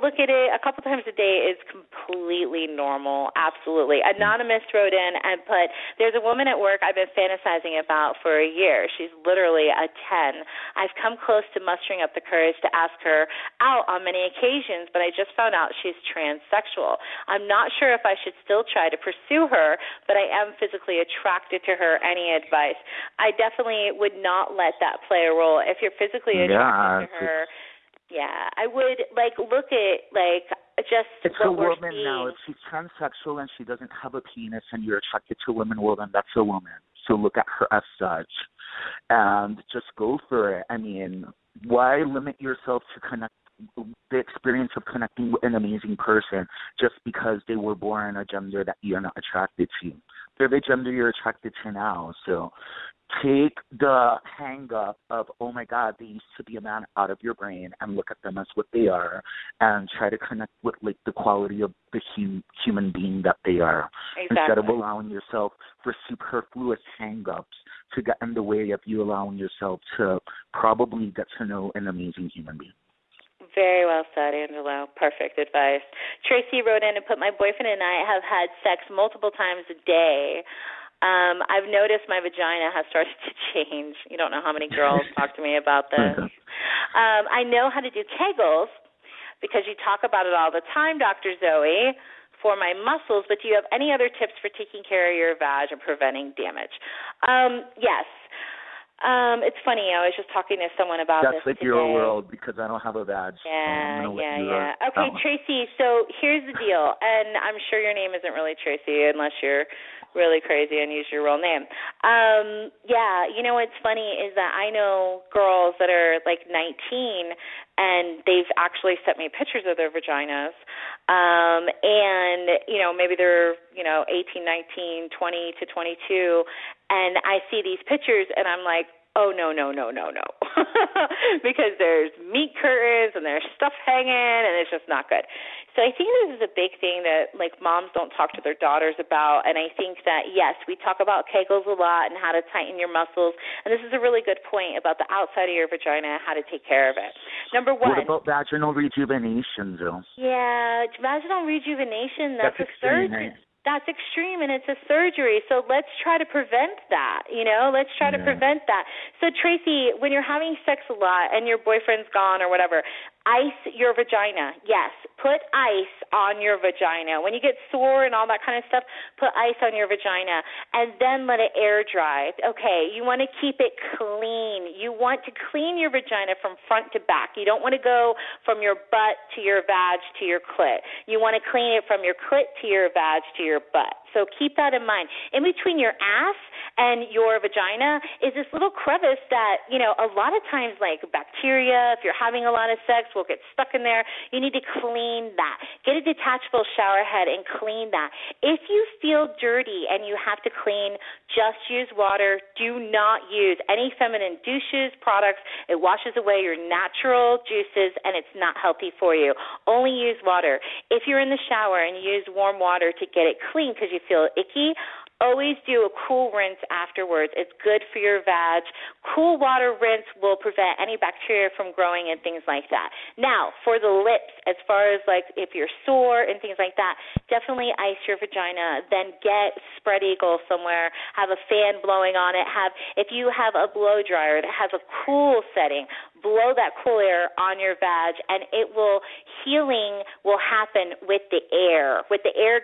look at it a couple times a day is completely normal, absolutely. Anonymous wrote in and put, there's a woman at work I've been fantasizing about for a year. She's literally a 10. I've come close to mustering up the courage to ask her out on many occasions, but I just found out she's transsexual. I'm not sure if I should still try to pursue her, but I am physically attracted to her. Any advice? I definitely would not let that play a role. If you're physically attracted to her, I would look at just it's what a we're woman seeing. Now. If she's transsexual and she doesn't have a penis, and you're attracted to women, well then that's a woman. So look at her as such, and just go for it. I mean, why limit yourself to connect? The experience of connecting with an amazing person just because they were born a gender that you're not attracted to. They're the gender you're attracted to now. So take the hang-up of, oh, my God, they used to be a man out of your brain and look at them as what they are and try to connect with, the quality of the human being that they are instead of allowing yourself for superfluous hang-ups to get in the way of you allowing yourself to probably get to know an amazing human being. Very well said, Angelo. Perfect advice. Tracy wrote in and put, my boyfriend and I have had sex multiple times a day. I've noticed my vagina has started to change. You don't know how many girls talk to me about this. I know how to do Kegels because you talk about it all the time, Dr. Zoe, for my muscles, but do you have any other tips for taking care of your vag and preventing damage? Yes. It's funny. I was just talking to someone about this today. That's like your world because I don't have a badge. Okay, Tracy, so here's the deal, and I'm sure your name isn't really Tracy unless you're really crazy and use your real name. What's funny is that I know girls that are 19 and they've actually sent me pictures of their vaginas. And, maybe they're, 18, 19, 20 to 22, and I see these pictures and I'm like, oh, no, because there's meat curtains and there's stuff hanging and it's just not good. So I think this is a big thing that, moms don't talk to their daughters about, and I think that, yes, we talk about Kegels a lot and how to tighten your muscles, and this is a really good point about the outside of your vagina, how to take care of it. Number one. What about vaginal rejuvenation, Jill? Yeah, vaginal rejuvenation, that's a surgeon. that's extreme and it's a surgery. So let's try to prevent that, you know, let's try to prevent that. So Tracy, when you're having sex a lot and your boyfriend's gone or whatever, ice your vagina. Yes, put ice on your vagina. When you get sore and all that kind of stuff, put ice on your vagina and then let it air dry. Okay, you want to keep it clean. You want to clean your vagina from front to back. You don't want to go from your butt to your vag to your clit. You want to clean it from your clit to your vag to your butt. So keep that in mind. In between your ass and your vagina is this little crevice that, you know, a lot of times like bacteria, if you're having a lot of sex, will get stuck in there. You need to clean that. Get a detachable shower head and clean that. If you feel dirty and you have to clean, just use water. Do not use any feminine douches, products. It washes away your natural juices and it's not healthy for you. Only use water. If you're in the shower and use warm water to get it clean because you feel icky, always do a cool rinse afterwards. It's good for your vag. Cool water rinse will prevent any bacteria from growing and things like that. Now, for the lips, as far as like if you're sore and things like that, definitely ice your vagina. Then get spread eagle somewhere. Have a fan blowing on it. If you have a blow dryer that has a cool setting, blow that cool air on your vag, and it will, healing will happen with the air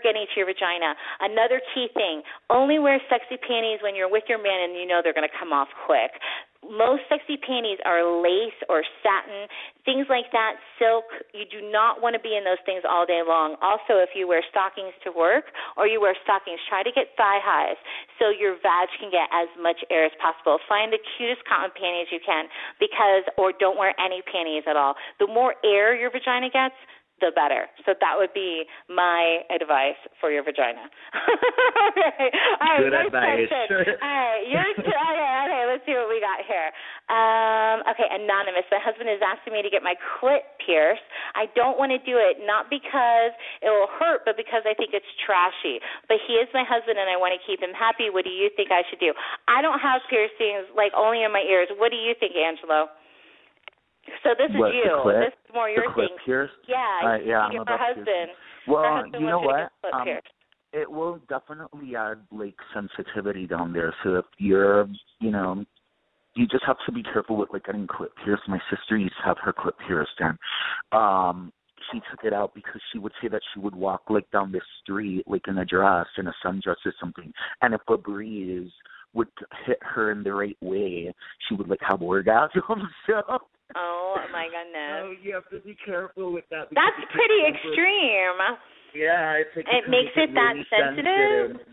getting to your vagina. Another key thing, only wear sexy panties when you're with your man and you know they're going to come off quick. Most sexy panties are lace or satin, things like that, silk. You do not want to be in those things all day long. Also, if you wear stockings to work or you wear stockings, try to get thigh highs so your vag can get as much air as possible. Find the cutest cotton panties you can or don't wear any panties at all. The more air your vagina gets, the better. So that would be my advice for your vagina. All right. Good advice. All right, let's see what we got here. Okay, anonymous. My husband is asking me to get my clit pierced. I don't want to do it, not because it will hurt, but because I think it's trashy. But he is my husband, and I want to keep him happy. What do you think I should do? I don't have piercings, like only in my ears. What do you think, Angelo? So this is what, you. This is more your thing. Pierced? Yeah, your husband. Well, you know what? It will definitely add like sensitivity down there. So if you're, you know, you just have to be careful with like getting clip pierced. My sister used to have her clip pierced, and she took it out because she would say that she would walk like down the street like in a dress, in a sundress or something, and if a breeze would hit her in the right way, she would like have orgasms. So. Oh, my goodness. So you have to be careful with that. That's pretty extreme. Yeah. It makes it that really sensitive?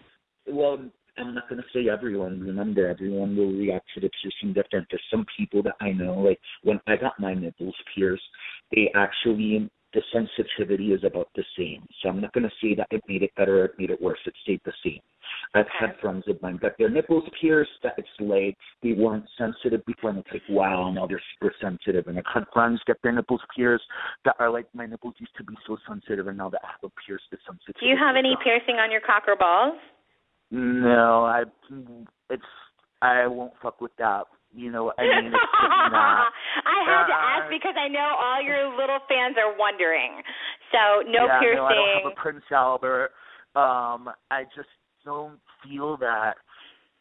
Well, I'm not going to say everyone. Remember, everyone will react to the piercing different. There's some people that I know, like when I got my nipples pierced, they actually, the sensitivity is about the same. So I'm not going to say that it made it better or it made it worse. It stayed the same. I've had friends of mine that their nipples pierced, that it's like they weren't sensitive before, and it's like, wow, now they're super sensitive. And I've had friends get their nipples pierced that are like, my nipples used to be so sensitive, and now that I have a pierced, the sensitivity. Do you have any piercing on your cock or balls? No, I won't fuck with that. You know, I mean, I had to ask because I know all your little fans are wondering. So piercing. No, I don't have a Prince Albert. I just don't feel that.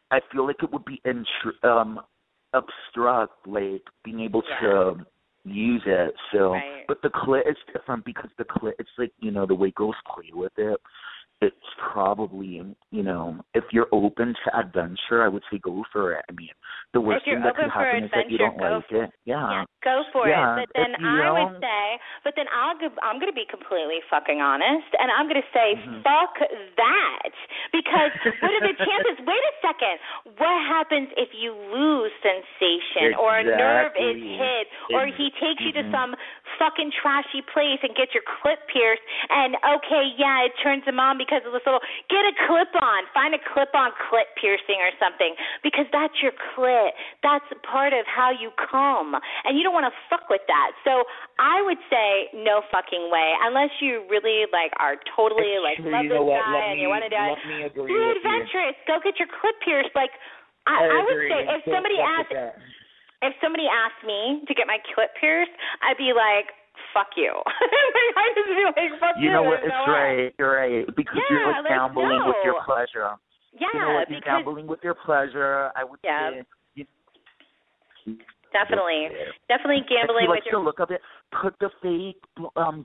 I feel like it would be obstruct, like being able to use it. So, but the clit is different because the clit, it's like, you know, the way girls play with it. It's probably, you know, if you're open to adventure, I would say go for it. I mean, the worst thing that could happen is that you don't like it. Yeah. Go for it. But then I'm going to be completely fucking honest, and I'm going to say fuck that, because what are the chances? Wait a second. What happens if you lose sensation or a nerve is hit or he takes you to some fucking trashy place and gets your clit pierced and, it turns him on because of this little, get a clip-on. Find a clip-on clit piercing or something because that's your clit. That's part of how you come, and you don't want to fuck with that. So I would say no fucking way unless you really, like, are totally, like, love this guy and you want to do it. You're adventurous. Go get your clit pierced. Like, I would say if somebody asked me to get my clit pierced, I'd be like, fuck you. Like, I just feel like, fuck you. You know what? It's no right. You're right. Because yeah, you're like gambling with your pleasure. Yeah. You know what? You're gambling with your pleasure. I would say. Definitely. Definitely gambling with your... He likes the look of it. Put the fake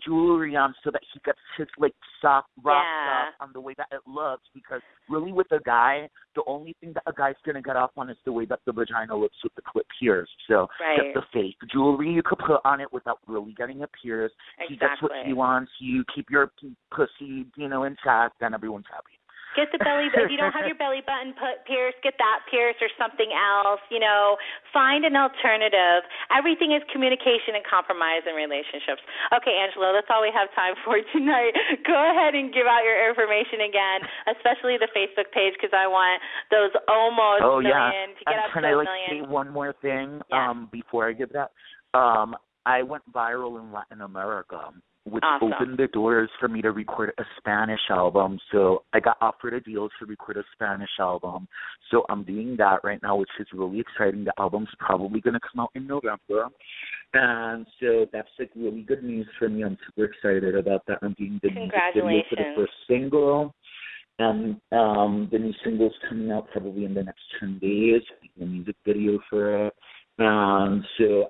jewelry on so that he gets his, like, soft, rock stuff on the way that it looks. Because really with a guy, the only thing that a guy's going to get off on is the way that the vagina looks with the clip pierced. So get the fake jewelry you could put on it without really getting it pierced. Exactly. He gets what he wants. You keep your pussy, you know, intact, and everyone's happy. Get the belly button. If you don't have your belly button pierced, get that pierced or something else, you know. Find an alternative. Everything is communication and compromise in relationships. Okay, Angelo, that's all we have time for tonight. Go ahead and give out your information again, especially the Facebook page, because I want those almost million to get up to a million. Can I say one more thing before I give that? I went viral in Latin America, which opened the doors for me to record a Spanish album. So I got offered a deal to record a Spanish album. So I'm doing that right now, which is really exciting. The album's probably going to come out in November. And so that's, like, really good news for me. I'm super excited about that. I'm doing the music video for the first single. And the new single's coming out probably in the next 10 days. The music video for it. So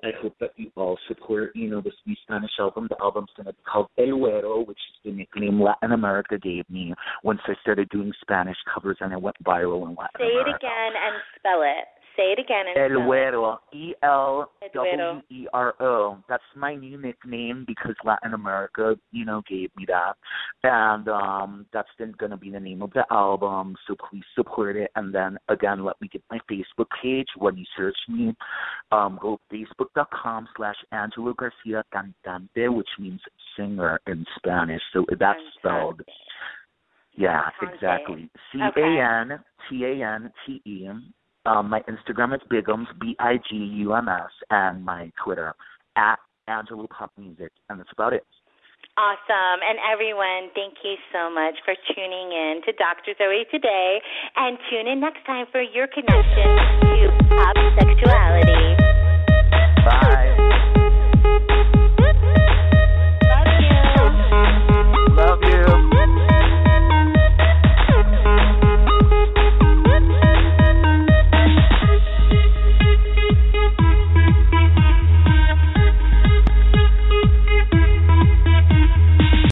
I hope that you all support, you know, this new Spanish album. The album's going to be called El Güero, which is the nickname Latin America gave me once I started doing Spanish covers and I went viral in Latin America. Say it again and spell it. Say it again and El Güero, E-L-W-E-R-O. That's my new nickname because Latin America, you know, gave me that. And that's going to be the name of the album, so please support it. And then, again, let me get my Facebook page. When you search me, go facebook.com/Angelo Garcia Cantante, which means singer in Spanish. So that's spelled. Yeah, exactly. C-A-N-T-A-N-T-E. My Instagram is Bigums, B-I-G-U-M-S, and my Twitter, @AngeloPopMusic, and that's about it. Awesome. And everyone, thank you so much for tuning in to Dr. Zoe Today, and tune in next time for your connection to pop sexuality.